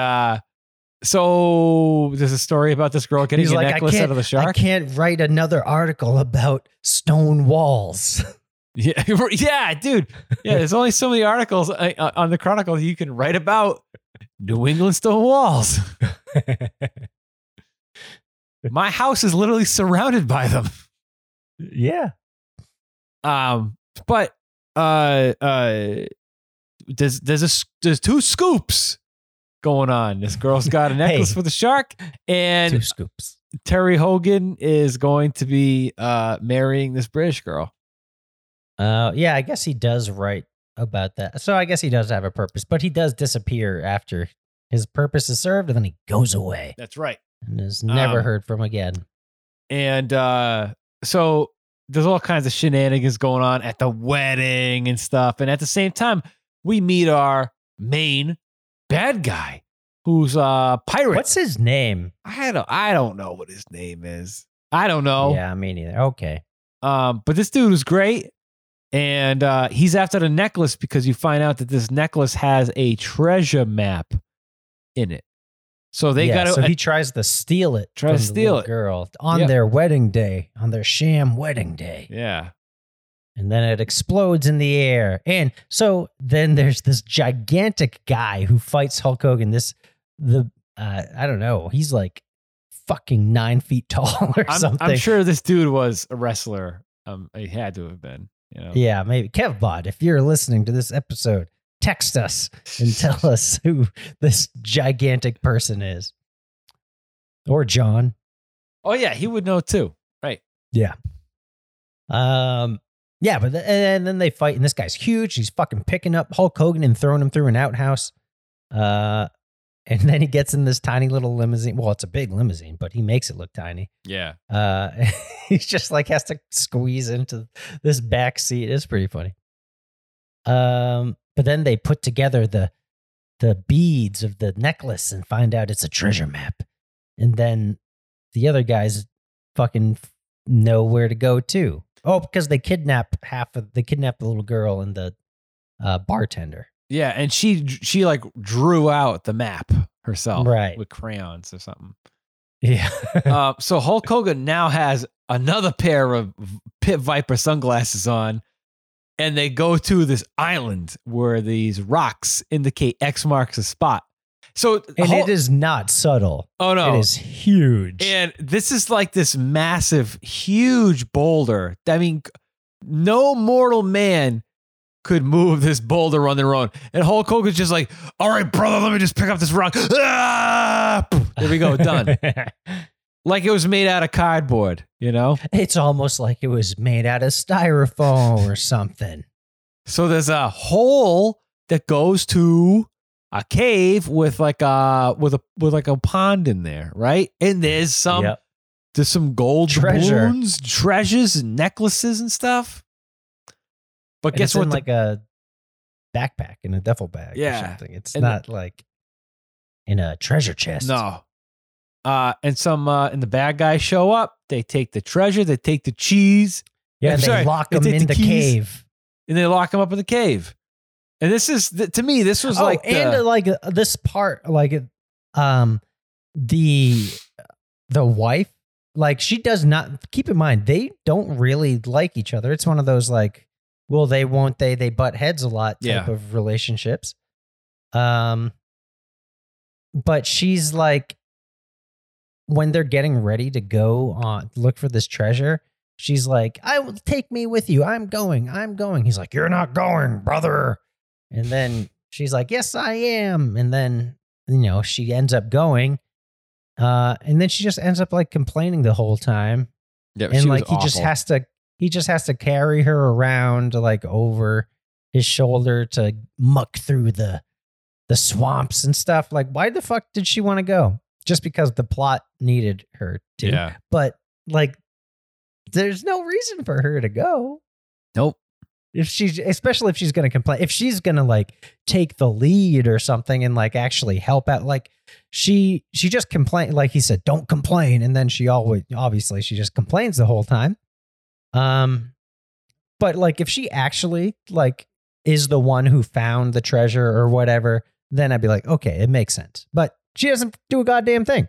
so there's a story about this girl getting a necklace out of the shark. I can't write another article about stone walls. Yeah, yeah, dude. Yeah, there's only so many articles on the Chronicle you can write about New England stone walls. My house is literally surrounded by them. Yeah. But there's two scoops going on. This girl's got a necklace for the shark, and two scoops. Terry Hogan is going to be marrying this British girl. Yeah, I guess he does write about that. So I guess he does have a purpose, but he does disappear after his purpose is served, and then he goes away. That's right. And is never heard from again. And so there's all kinds of shenanigans going on at the wedding and stuff. And at the same time, we meet our main bad guy, who's a pirate. What's his name? I don't know what his name is. I don't know. Yeah, me neither. Okay. But this dude is great. And he's after the necklace because you find out that this necklace has a treasure map in it. So they got. So he tries to steal it. Tries to steal it, girl, on their wedding day, on their sham wedding day. Yeah. And then it explodes in the air, and so then there's this gigantic guy who fights Hulk Hogan. I don't know. He's like fucking 9 feet tall or something. I'm sure this dude was a wrestler. He had to have been. You know? Yeah, maybe. KevBot, if you're listening to this episode, text us and tell us who this gigantic person is. Or John. Oh, yeah, he would know too. Right. Yeah. Yeah, but and then they fight, and this guy's huge. He's fucking picking up Hulk Hogan and throwing him through an outhouse. And then he gets in this tiny little limousine. Well, it's a big limousine, but he makes it look tiny. Yeah. He's just like has to squeeze into this back seat. It's pretty funny. But then they put together the beads of the necklace and find out it's a treasure map. And then the other guys fucking know where to go too. Oh, because they kidnap the little girl and the bartender. Yeah, and she like drew out the map herself, right, with crayons or something. Yeah. So Hulk Hogan now has another pair of Pit Viper sunglasses on, and they go to this island where these rocks indicate X marks a spot. It is not subtle. Oh no, it is huge. And this is like this massive, huge boulder. I mean, no mortal man could move this boulder on their own. And Hulk Hogan's just like, all right, brother, let me just pick up this rock. Ah! There we go, done. Like it was made out of cardboard, you know? It's almost like it was made out of styrofoam or something. So there's a hole that goes to a cave with like a pond in there, right? And there's some there's some gold balloons, treasures, and necklaces and stuff. But guess what? It's like a backpack in a duffel bag or something. It's not like in a treasure chest. No. And the bad guys show up. They take the treasure. They take the cheese. Yeah, and they lock them in the cave. And they lock them up in the cave. And this is, to me, this was like... And like this part, like the wife, like she does not... Keep in mind, they don't really like each other. It's one of those like... Well, they won't. They butt heads a lot type of relationships. But she's like, when they're getting ready to go on look for this treasure, she's like, "I will take me with you. I'm going. I'm going." He's like, "You're not going, brother." And then she's like, "Yes, I am." And then she ends up going, and then she just ends up like complaining the whole time. Yeah, and like he just has to. He just has to carry her around like over his shoulder to muck through the swamps and stuff. Like, why the fuck did she want to go? Just because the plot needed her to. Yeah. But like, there's no reason for her to go. Nope. If she's, especially if she's going to complain, if she's going to like take the lead or something and like actually help out, like she just complained, like he said, don't complain. And then she always, obviously she just complains the whole time. But like, if she actually like is the one who found the treasure or whatever, then I'd be like, okay, it makes sense. But she doesn't do a goddamn thing.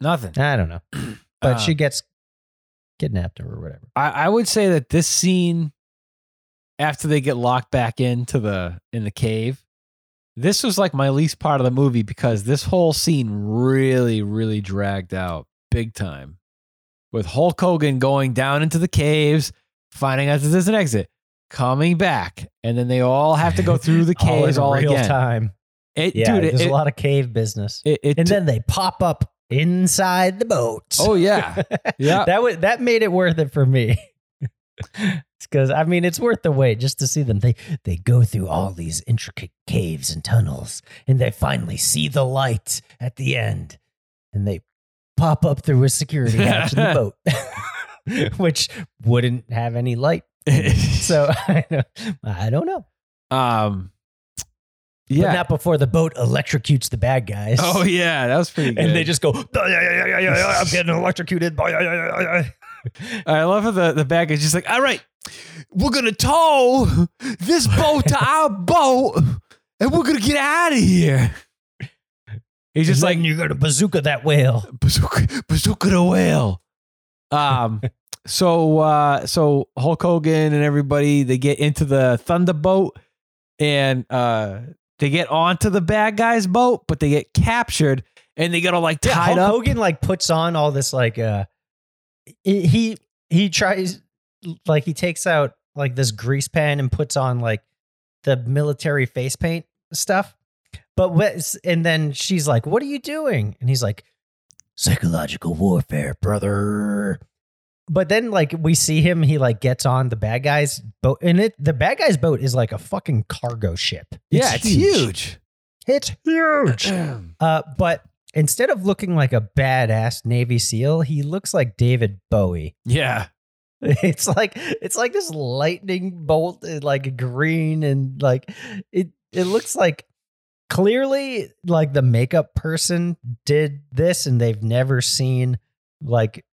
Nothing. I don't know. But she gets kidnapped or whatever. I would say that this scene, after they get locked back into the in the cave, this was like my least part of the movie because this whole scene really, really dragged out big time. With Hulk Hogan going down into the caves, finding out that there's an exit, coming back, and then they all have to go through the caves all again. All in real time. There's a lot of cave business. Then they pop up inside the boat. Oh yeah. Yeah. that made it worth it for me. Because I mean, it's worth the wait just to see them. They go through all these intricate caves and tunnels, and they finally see the light at the end, and they pop up through a security hatch in the boat, which wouldn't have any light. So I don't know. Yeah. But not before the boat electrocutes the bad guys. Oh, yeah. That was pretty good. And they just go, I'm getting electrocuted. I love how the bad guy's just like, all right, we're going to tow this boat to our boat and we're going to get out of here. He's just like, you're going to bazooka that whale. Bazooka the whale. So Hulk Hogan and everybody, they get into the Thunderboat and they get onto the bad guy's boat, but they get captured and they get all like tied up. Hogan like puts on all this like he tries like he takes out like this grease pen and puts on like the military face paint stuff. And then she's like, "What are you doing?" And he's like, "Psychological warfare, brother." But then, like, we see him, he, like, gets on the bad guy's boat. And the bad guy's boat is, like, a fucking cargo ship. It's huge. It's huge. But instead of looking like a badass Navy SEAL, he looks like David Bowie. Yeah. It's like this lightning bolt, like, green, and, like, it looks like clearly, like, the makeup person did this, and they've never seen, like,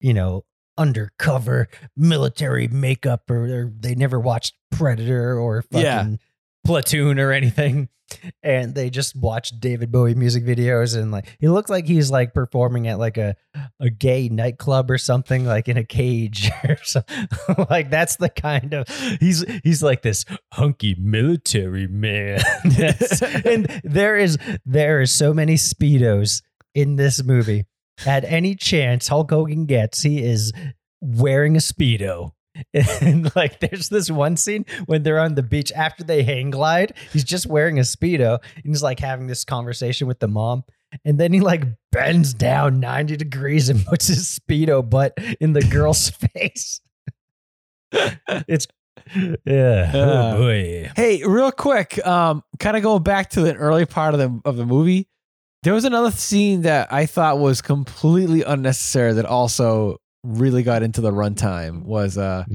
you know, undercover military makeup, or they never watched Predator or fucking Platoon or anything, and they just watched David Bowie music videos, and like he looked like he's like performing at like a gay nightclub or something, like in a cage or something. Like that's the kind of he's like this hunky military man. And there is so many Speedos in this movie. At any chance Hulk Hogan gets, he is wearing a Speedo. And like, there's this one scene when they're on the beach after they hang glide, he's just wearing a Speedo and he's like having this conversation with the mom. And then he like bends down 90 degrees and puts his Speedo butt in the girl's face. Oh boy. Hey, real quick, kind of going back to the early part of the movie. There was another scene that I thought was completely unnecessary that also really got into the runtime was a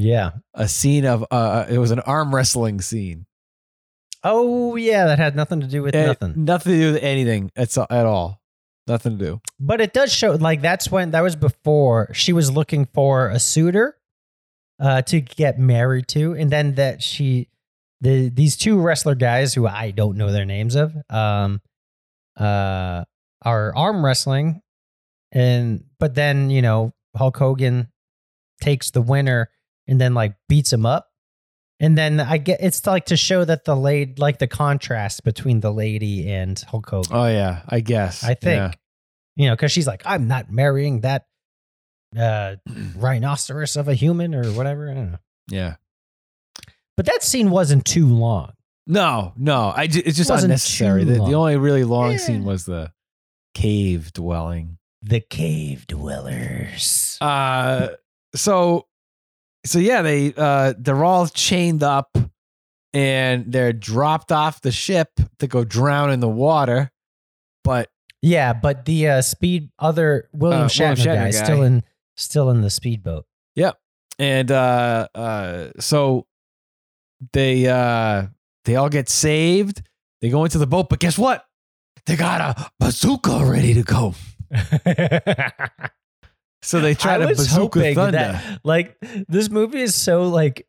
scene of it was an arm wrestling scene. Oh, yeah. That had nothing to do with nothing. Nothing to do with anything at all. Nothing to do. But it does show like that was before she was looking for a suitor to get married to. And then that these two wrestler guys who I don't know their names of, are arm wrestling, but then, you know, Hulk Hogan takes the winner and then like beats him up, and then I get it's like to show that the lady, like the contrast between the lady and Hulk Hogan. Oh yeah, I guess I think you know, because she's like, I'm not marrying that rhinoceros of a human or whatever. I don't know. Yeah, but that scene wasn't too long. No, it's just unnecessary. The only really long scene was the cave dwelling. The cave dwellers. So yeah, they're all chained up and they're dropped off the ship to go drown in the water. But the William Shatner guy is still in the speedboat. Yep. And so they all get saved. They go into the boat, but guess what? They got a bazooka ready to go. So they try to bazooka thunder. That, like, this movie is so like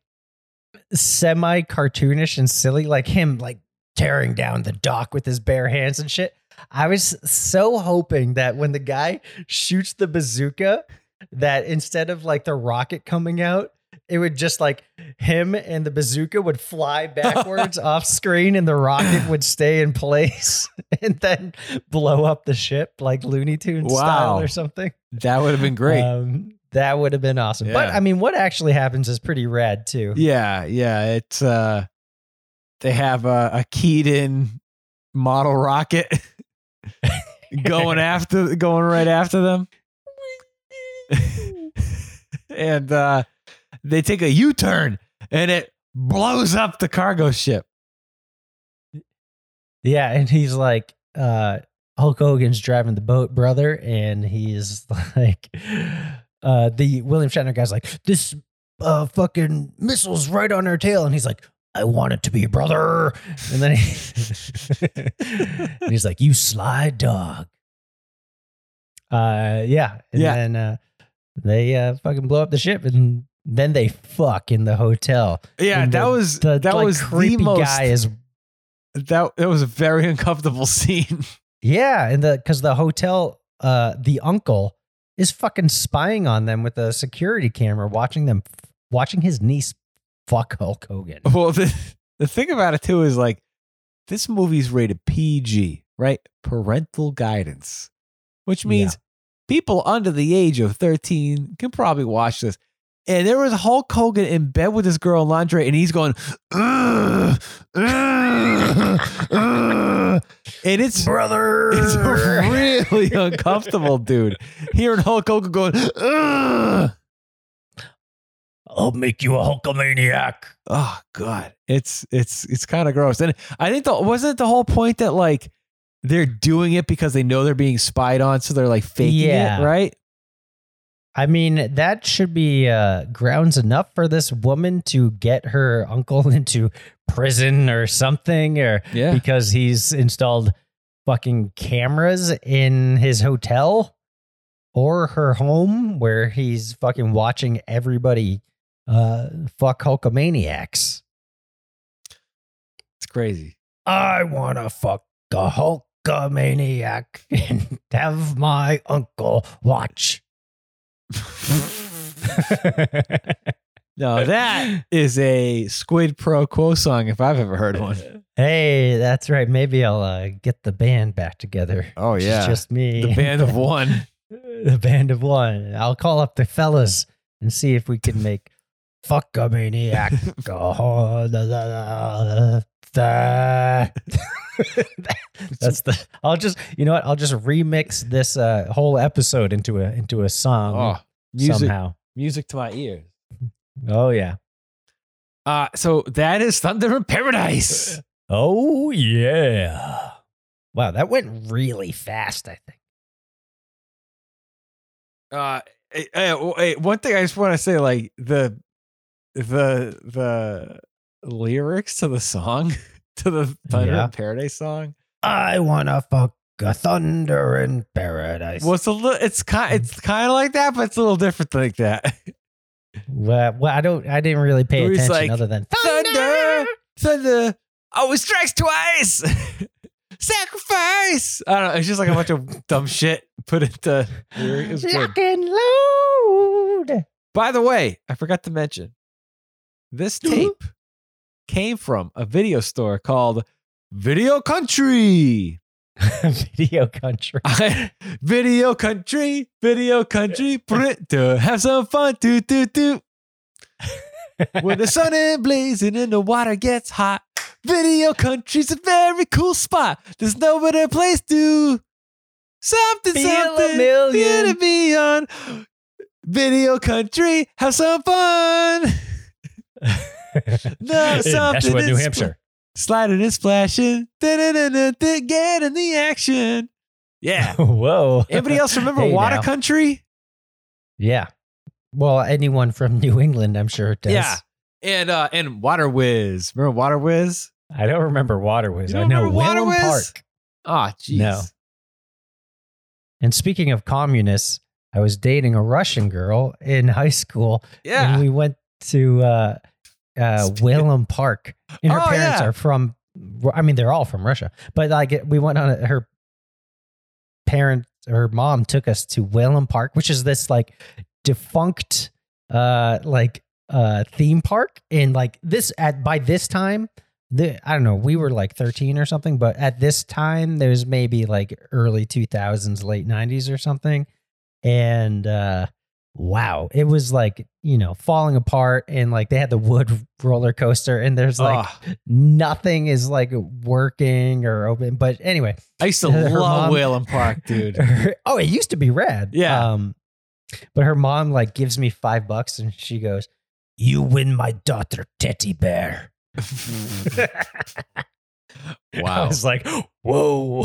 semi cartoonish and silly, like him like tearing down the dock with his bare hands and shit. I was so hoping that when the guy shoots the bazooka, that instead of like the rocket coming out, it would just like him and the bazooka would fly backwards off screen and the rocket would stay in place and then blow up the ship like Looney Tunes style or something. That would have been great. That would have been awesome. Yeah. But I mean, what actually happens is pretty rad too. Yeah. Yeah. It's they have a keyed in model rocket going right after them. And they take a U-turn and it blows up the cargo ship. Yeah. And he's like, Hulk Hogan's driving the boat, brother. And he's like, the William Shatner guy's like, this fucking missile's right on our tail. And he's like, I want it to be, brother. And then and he's like, you sly dog. Then they fucking blow up the ship, and then they fuck in the hotel. Yeah, and that was creepy. The most guy is that. It was a very uncomfortable scene. Yeah, and because the hotel, the uncle is fucking spying on them with a security camera, watching his niece fuck Hulk Hogan. Well, the thing about it too is like this movie's rated PG, right? Parental guidance, which means. Yeah. People under the age of 13 can probably watch this. And there was Hulk Hogan in bed with this girl in lingerie, and he's going, and it's really uncomfortable, dude. Hearing Hulk Hogan going, I'll make you a Hulkamaniac. Oh God, it's kind of gross. And I think wasn't the whole point that like. They're doing it because they know they're being spied on, so they're like faking it, right? I mean, that should be grounds enough for this woman to get her uncle into prison or something, because he's installed fucking cameras in his hotel or her home where he's fucking watching everybody fuck Hulkamaniacs. It's crazy. I want to fuck the Hulk. A maniac and have my uncle watch. No, that is a Squid Pro Quo song if I've ever heard one. Hey, that's right. Maybe I'll get the band back together. Oh yeah, it's just me. The band of one. The band of one. I'll call up the fellas and see if we can make fuck a maniac. I'll just remix this whole episode into a song somehow. Music to my ears. Oh yeah. So that is Thunder in Paradise. Oh yeah. Wow, that went really fast, I think. One thing I just want to say, like the lyrics to the song. To the Thunder in Paradise song. I wanna fuck a thunder in paradise. Well, it's kind of like that, but it's a little different like that. Well, I didn't really pay attention like, other than thunder always strikes twice. Sacrifice. I don't know. It's just like a bunch of dumb shit put into lyrics. Lock and load. By the way, I forgot to mention this tape. Came from a video store called Video Country. Video Country. Video Country, print to have some fun, do. When the sun is blazing and the water gets hot, Video Country's a very cool spot. There's no better place to feel to be on. Video Country, have some fun. No, something in New Hampshire. Sliding and splashing. Get in the action. Yeah. Whoa. Anybody else remember Water Country? Yeah. Well, anyone from New England, I'm sure it does. Yeah. And Water Whiz. Remember Water Whiz? I don't remember Water Whiz. I know Whalen Park. Oh, jeez. No. And speaking of communists, I was dating a Russian girl in high school. Yeah. And we went to Whalen Park. And her parents are from, I mean, they're all from Russia. But like, we went on her parent, her mom took us to Whalen Park, which is this like defunct theme park. And like this by this time, I don't know, we were like 13 or something, but at this time there's maybe like early 2000s, late 90s or something. And wow, it was like, you know, falling apart, and like they had the wood roller coaster, and there's like nothing is like working or open. But anyway, I used to love Whalen Park, dude. Oh, it used to be rad. Yeah. But her mom like gives me $5 and she goes, "You win my daughter teddy bear." Wow. I was like, whoa,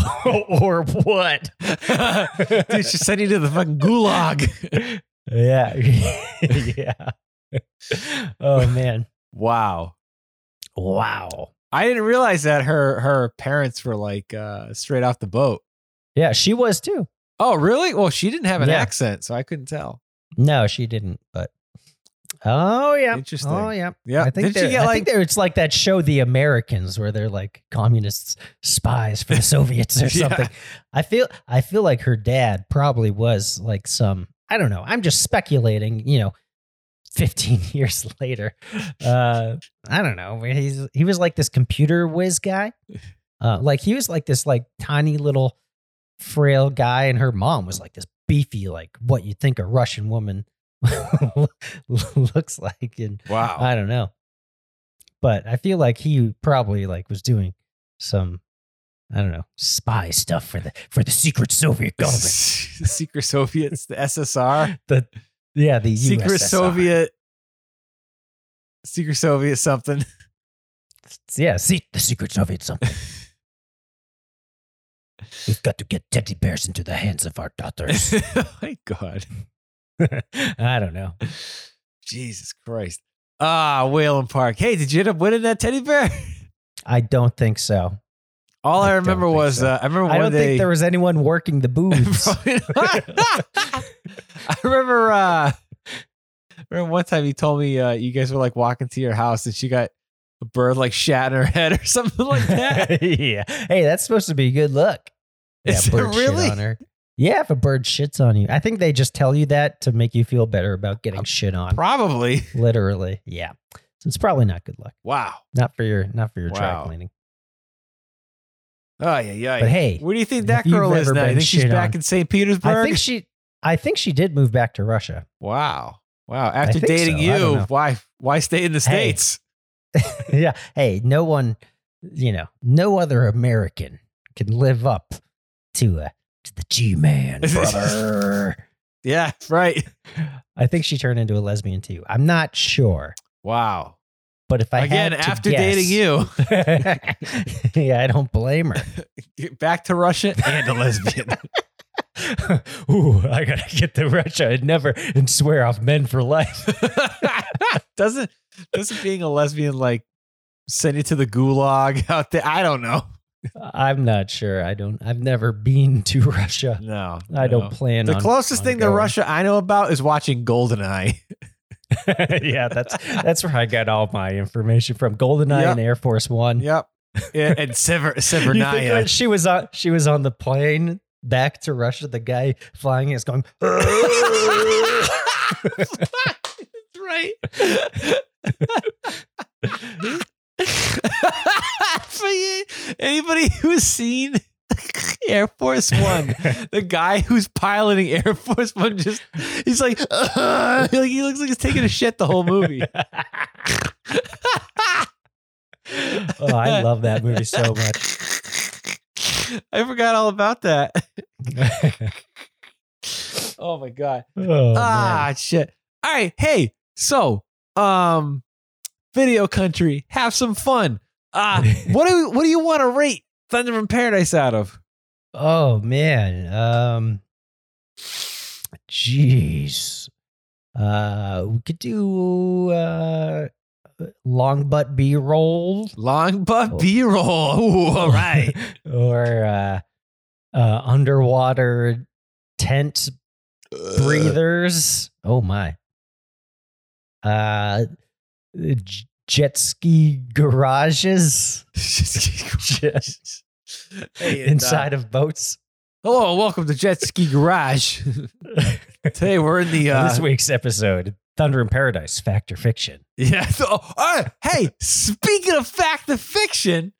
or what? Dude, she sent you to the fucking gulag. Yeah. Yeah. Oh, man. Wow. I didn't realize that her parents were like straight off the boat. Yeah, she was too. Oh, really? Well, she didn't have an accent, so I couldn't tell. No, she didn't, but. Oh, yeah. Interesting. Oh, yeah. Yeah. I think it's like that show, The Americans, where they're like communists, spies for the Soviets or something. I feel like her dad probably was like some, I don't know. I'm just speculating, you know, 15 years later. I don't know. He was like this computer whiz guy. Like he was like this like tiny little frail guy, and her mom was like this beefy, like what you think a Russian woman looks like. And wow, I don't know, but I feel like he probably like was doing some, I don't know, spy stuff for the secret Soviet government, the secret Soviets, the SSR, the secret USSR. Secret Soviet something. Yeah, see, the secret Soviet something. We've got to get teddy bears into the hands of our daughters. My God. I don't know. Jesus Christ. Whalen Park. Hey, did you end up winning that teddy bear? I don't think so. All I remember was, so. I remember one day. I don't think there was anyone working the booths. I remember, one time he told me you guys were like walking to your house and she got a bird like shat in her head or something like that. Yeah. Hey, that's supposed to be good luck. Yeah, is bird it really? Shit on her. Yeah, if a bird shits on you. I think they just tell you that to make you feel better about getting shit on. Probably. Literally. Yeah. So it's probably not good luck. Wow. Not for your dry cleaning. Oh, yeah. But hey, where do you think that girl is now? You think she's back in St. Petersburg? I think she did move back to Russia. Wow. After dating you, why stay in the States? Yeah. Hey, no one, you know, no other American can live up to the G-Man, brother. Yeah, right. I think she turned into a lesbian too. I'm not sure. Wow. But if I had to after guess, dating you. Yeah, I don't blame her. Get back to Russia and a lesbian. Ooh, I gotta get to Russia and swear off men for life. Doesn't being a lesbian like send you to the gulag out there? I don't know. I'm not sure. I've never been to Russia. No. I don't plan on. The closest thing to Russia I know about is watching Goldeneye. Yeah, that's where I got all my information from. Goldeneye and Air Force One. Yep. Yeah, and Severnaya. She was on the plane back to Russia. The guy flying is going That's right. For you, anybody who's seen Air Force One, the guy who's piloting Air Force One, he's like, he looks like he's taking a shit the whole movie. Oh, I love that movie so much. I forgot all about that. Oh my God. Oh, man. Shit. All right. Hey, so, Video Country, have some fun. What do you want to rate Thunder from Paradise out of? Oh man, jeez, We could do long butt B-roll. Long butt B-roll. Ooh, all right. Or underwater tent breathers. Oh, my. Jet ski garages. Hey, inside of boats. Hello, welcome to Jet Ski Garage. Today we're in the this week's episode, Thunder in Paradise, Fact or Fiction. Yeah. Hey, speaking of fact or fiction,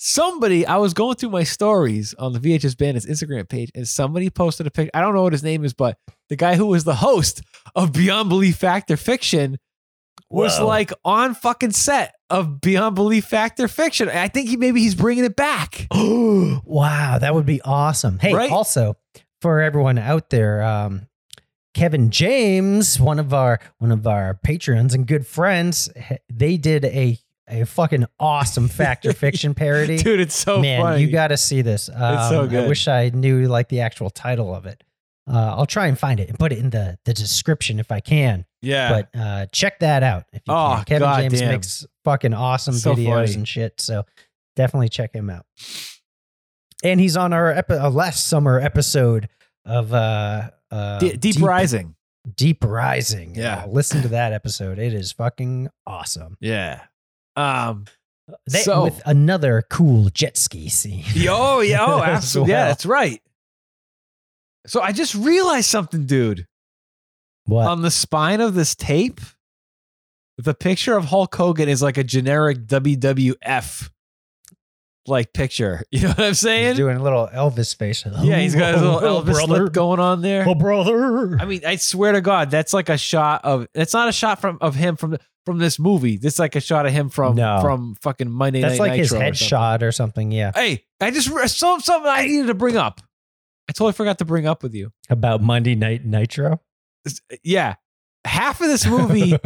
somebody, I was going through my stories on the VHS Bandits Instagram page, and somebody posted a picture. I don't know what his name is, but the guy who was the host of Beyond Belief Fact or Fiction was like on fucking set of Beyond Belief Fact or Fiction. I think he's bringing it back. Oh, wow. That would be awesome. Hey, right? Also for everyone out there, Kevin James, one of our patrons and good friends, they did a fucking awesome Fact or Fiction parody. Dude, it's so funny. You got to see this. It's so good. I wish I knew like the actual title of it. I'll try and find it and put it in the description if I can. Yeah. But check that out. If you can. Kevin James makes fucking awesome videos and shit. So definitely check him out. And he's on our last summer episode of Deep Rising. Deep Rising. Yeah. Listen to that episode. It is fucking awesome. Yeah. With another cool jet ski scene. Oh, yeah. Oh, absolutely. Yeah, that's right. So I just realized something, dude. What? On the spine of this tape, the picture of Hulk Hogan is like a generic WWF like picture. You know what I'm saying? He's doing a little Elvis face. Yeah, he's got his little Elvis lip going on there. Oh, brother. I mean, I swear to God, that's like a shot of. It's not a shot of him from this movie. It's like a shot of him from fucking Monday Night Nitro. That's like his headshot or something. Yeah. Hey, I just saw something I needed to bring up. I totally forgot to bring up with you about Monday Night Nitro. Yeah. Half of this movie,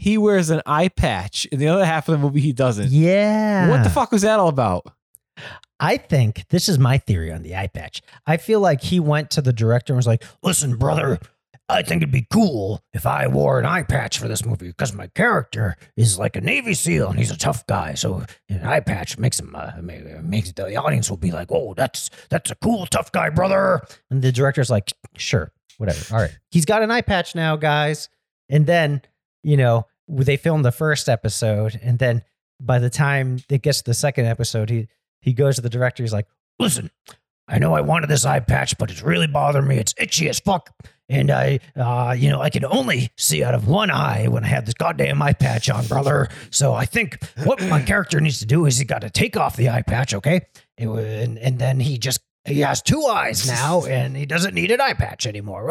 he wears an eye patch, and the other half of the movie, he doesn't. Yeah. What the fuck was that all about? I think this is my theory on the eye patch. I feel like he went to the director and was like, listen, brother, I think it'd be cool if I wore an eye patch for this movie because my character is like a Navy SEAL and he's a tough guy. So an eye patch makes him makes the audience will be like, oh, that's a cool tough guy, brother. And the director's like, sure, whatever. All right, he's got an eye patch now, guys. And then they filmed the first episode, and then by the time it gets to the second episode, he goes to the director. He's like, listen, I know I wanted this eye patch, but it's really bothering me. It's itchy as fuck. And I can only see out of one eye when I have this goddamn eye patch on, brother. So I think what my character needs to do is he got to take off the eye patch, okay? And then he has two eyes now, and he doesn't need an eye patch anymore.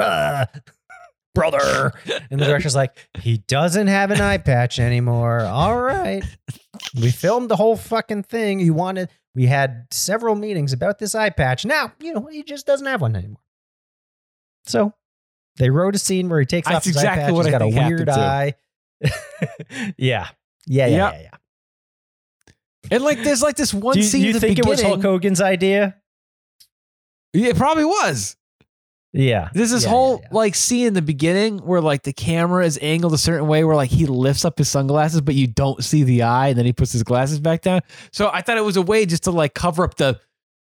Brother. And the director's like, he doesn't have an eye patch anymore. All right. We filmed the whole fucking thing. We had several meetings about this eye patch. Now, he just doesn't have one anymore. So they wrote a scene where he takes off his eye patch. He's got a weird eye. Yeah. And there's this one scene. Do you think it was Hulk Hogan's idea? Yeah, it probably was. Yeah. There's this scene in the beginning where the camera is angled a certain way where he lifts up his sunglasses, but you don't see the eye, and then he puts his glasses back down. So I thought it was a way just to cover up the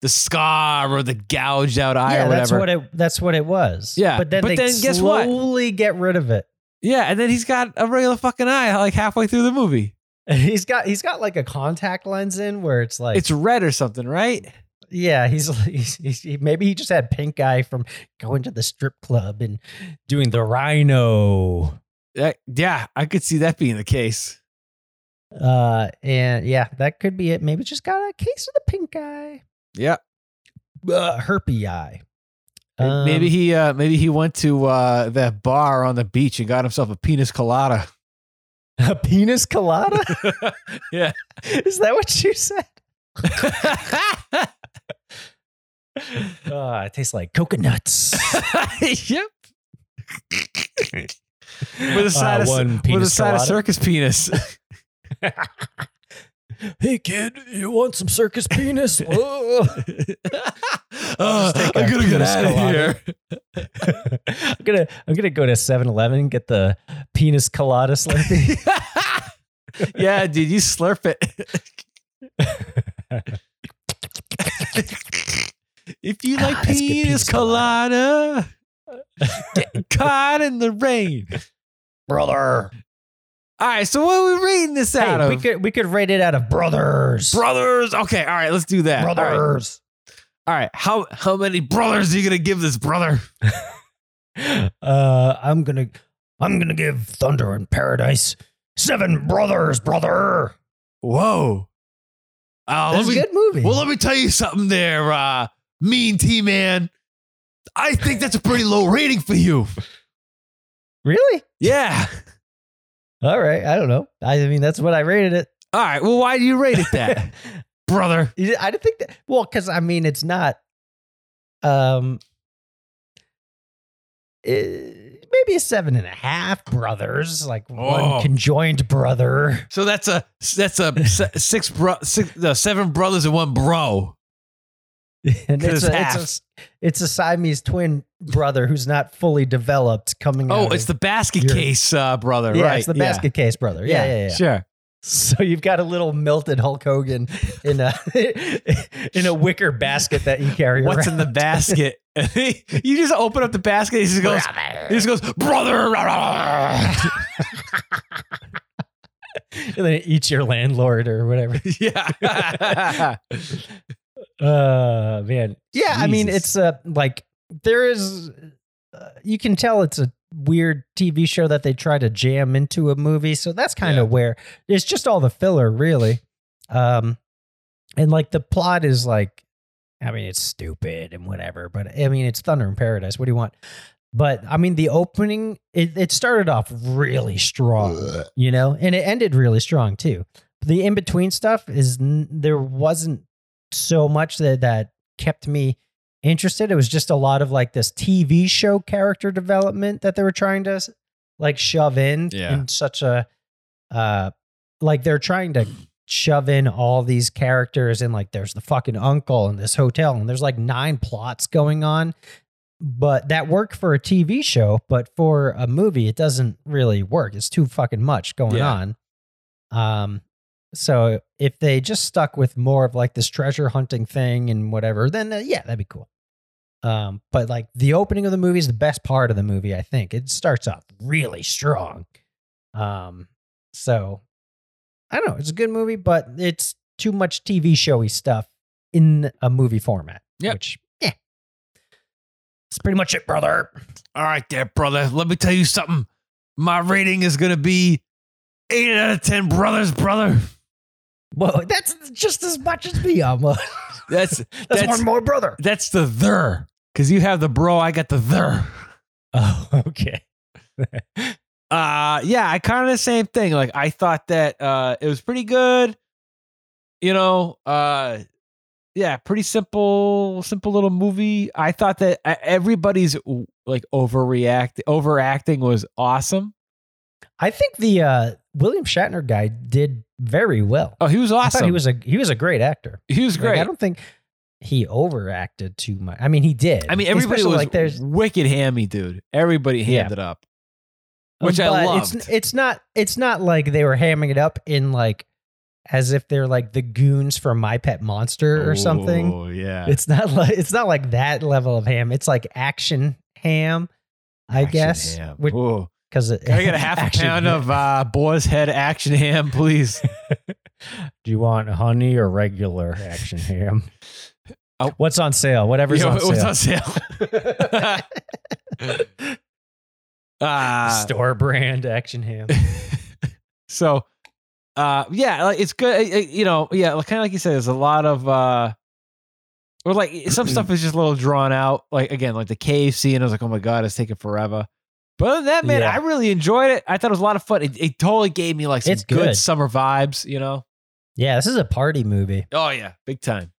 scar or the gouged out eye or whatever. That's what it was. Yeah. But then slowly get rid of it. Yeah. And then he's got a regular fucking eye halfway through the movie. And he's got a contact lens in where it's it's red or something, right? Yeah, maybe he just had pink eye from going to the strip club and doing the rhino. Yeah, I could see that being the case. And yeah, that could be it. Maybe just got a case of the pink eye. Yeah, herpy eye. Maybe he went to that bar on the beach and got himself a pina colada. A pina colada? Yeah, is that what you said? It tastes like coconuts. Yep. With a side of circus penis. Hey kid, you want some circus penis? I'm gonna get out of here. I'm gonna go to 7-Eleven and get the penis colada Slurpee. Yeah, dude, you slurp it. If you like penis colada, get caught in the rain, brother. All right, so what are we rating this out of? We could rate it out of brothers. Okay, all right, let's do that. Brothers. All right. How many brothers are you gonna give this, brother? I'm gonna give Thunder in Paradise 7 brothers, brother. Whoa. That's a good movie. Well, let me tell you something there, Mean T-Man. I think that's a pretty low rating for you. Really? Yeah. All right. I don't know. I mean, that's what I rated it. All right. Well, why do you rate it that, brother? I didn't think that. Well, because, I mean, it's not. Maybe a 7.5 brothers, like one conjoined brother. So that's a 7 brothers and 1 bro. And it's a Siamese twin brother who's not fully developed coming. Oh, it's the basket case brother, yeah, right? It's the basket case brother. Yeah. Sure. So you've got a little melted Hulk Hogan in a wicker basket that you carry around. What's in the basket? You just open up the basket. And he just goes, brother. And then eat your landlord or whatever. Yeah. Man. Yeah. Jesus. I mean, it's like there is. You can tell it's a weird TV show that they try to jam into a movie. So that's kind of where it's just all the filler, really. And like the plot is like, I mean, it's stupid and whatever, but I mean, it's Thunder in Paradise. What do you want? But I mean, the opening, it started off really strong, you know, and it ended really strong too. The in-between stuff there wasn't so much that kept me interested. It was just a lot of like this TV show character development that they were trying to like shove in such a like they're trying to shove in all these characters, and like there's the fucking uncle in this hotel, and there's like 9 plots going on, but that work for a TV show, but for a movie it doesn't really work. It's too fucking much going on. So if they just stuck with more of like this treasure hunting thing and whatever, then that'd be cool. But like the opening of the movie is the best part of the movie, I think. It starts off really strong. So I don't know. It's a good movie, but it's too much TV showy stuff in a movie format. Yep. Which, it's pretty much it, brother. All right there, brother. Let me tell you something. My rating is going to be 8 out of 10 brothers, brother. Whoa, that's just as much as me. That's one more brother. That's the there. Because you have the bro, I got the there. Oh, okay. I kind of the same thing. Like I thought that it was pretty good. You know, pretty simple little movie. I thought that everybody's like overacting was awesome. I think the William Shatner guy did very well. Oh, he was awesome. I thought he was a great actor. He was great. Like, I don't think he overacted too much. I mean, he did. I mean, everybody especially was like, there's wicked hammy, dude. Everybody hammed it up, which I loved. It's not like they were hamming it up in like as if they're like the goons from My Pet Monster or something. Oh yeah. It's not like that level of ham. It's like action ham, I guess. Ham. Which, can I get a half a pound of Boar's Head action ham, please? Do you want honey or regular action ham? Oh. What's on sale? Whatever's on sale. Store brand action ham. So, it's good. Kind of like you said, there's a lot of, or like some stuff is just a little drawn out. Like again, like the cave scene, I was like, oh my God, it's taking forever. But other than that, man, I really enjoyed it. I thought it was a lot of fun. It totally gave me like some good summer vibes, you know? Yeah, this is a party movie. Oh, yeah. Big time.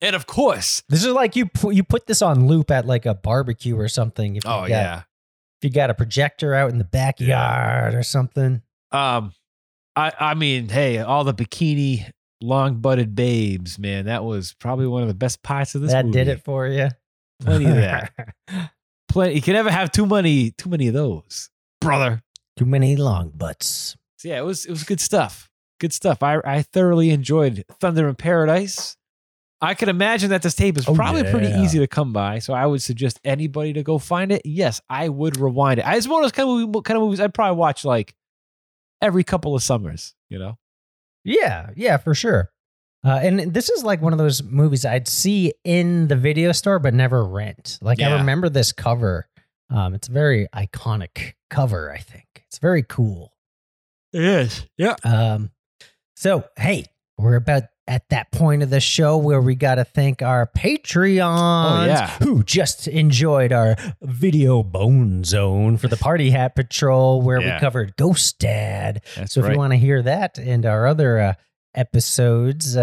And of course. This is like you put this on loop at like a barbecue or something. If you got a projector out in the backyard or something. I mean, hey, all the bikini long-butted babes, man. That was probably one of the best parts of this movie. That did it for you. Plenty of that. Plenty. You can never have too many of those, brother. Too many long butts. So yeah, it was good stuff. Good stuff. I thoroughly enjoyed Thunder in Paradise. I could imagine that this tape is probably pretty easy to come by, so I would suggest anybody to go find it. Yes, I would rewind it. It's one of those kind of movies I'd probably watch like every couple of summers, you know? Yeah, for sure. And this is like one of those movies I'd see in the video store but never rent. I remember this cover. It's a very iconic cover, I think. It's very cool. It is. Yeah. So, hey, we're about at that point of the show where we got to thank our Patreons who just enjoyed our video bone zone for the Party Hat Patrol where we covered Ghost Dad. That's so if you want to hear that and our other episodes, go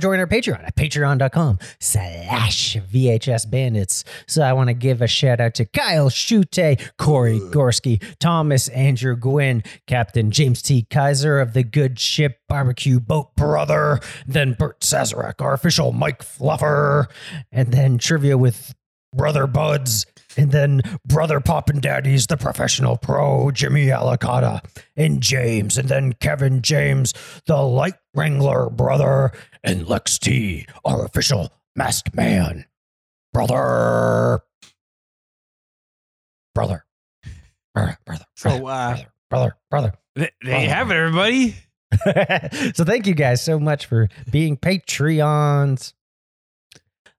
join our Patreon at patreon.com/VHS Bandits. So I want to give a shout out to Kyle Schute, Corey Gorski, Thomas Andrew Gwynn, Captain James T. Kaiser of the Good Ship Barbecue Boat Brother, then Bert Sazerac, our official Mike Fluffer, and then Trivia with Brother Buds, and then Brother Pop and Daddy's the Professional Pro, Jimmy Alicotta, and James, and then Kevin James, the Light Wrangler Brother, and Lex T, our official Masked Man Brother. Brother. There you have it, everybody. So thank you guys so much for being Patreons.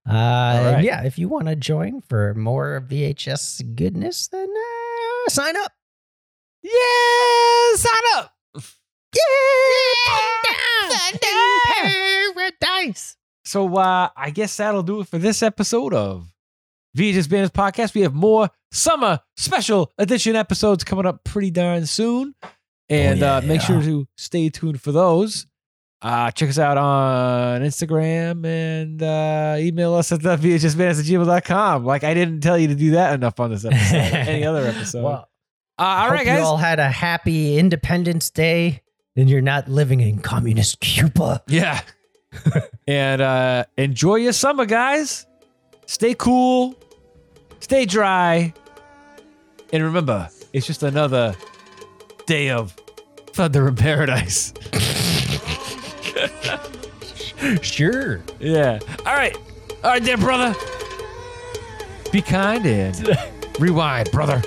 Right. Yeah, if you want to join for more VHS goodness, then sign up. Yeah, sign up. Yeah, paradise. So I guess that'll do it for this episode of VHS Bandits Podcast. We have more summer special edition episodes coming up pretty darn soon. And make sure to stay tuned for those. Check us out on Instagram and email us at vhsbandits@gmail.com. Like, I didn't tell you to do that enough on this episode. Any other episode. Well, all right, guys. You all had a happy Independence Day and you're not living in communist Cuba. Yeah. And enjoy your summer, guys. Stay cool. Stay dry. And remember, it's just another day of Thunder in Paradise. Sure. Yeah. All right, then, brother. Be kind and rewind, brother.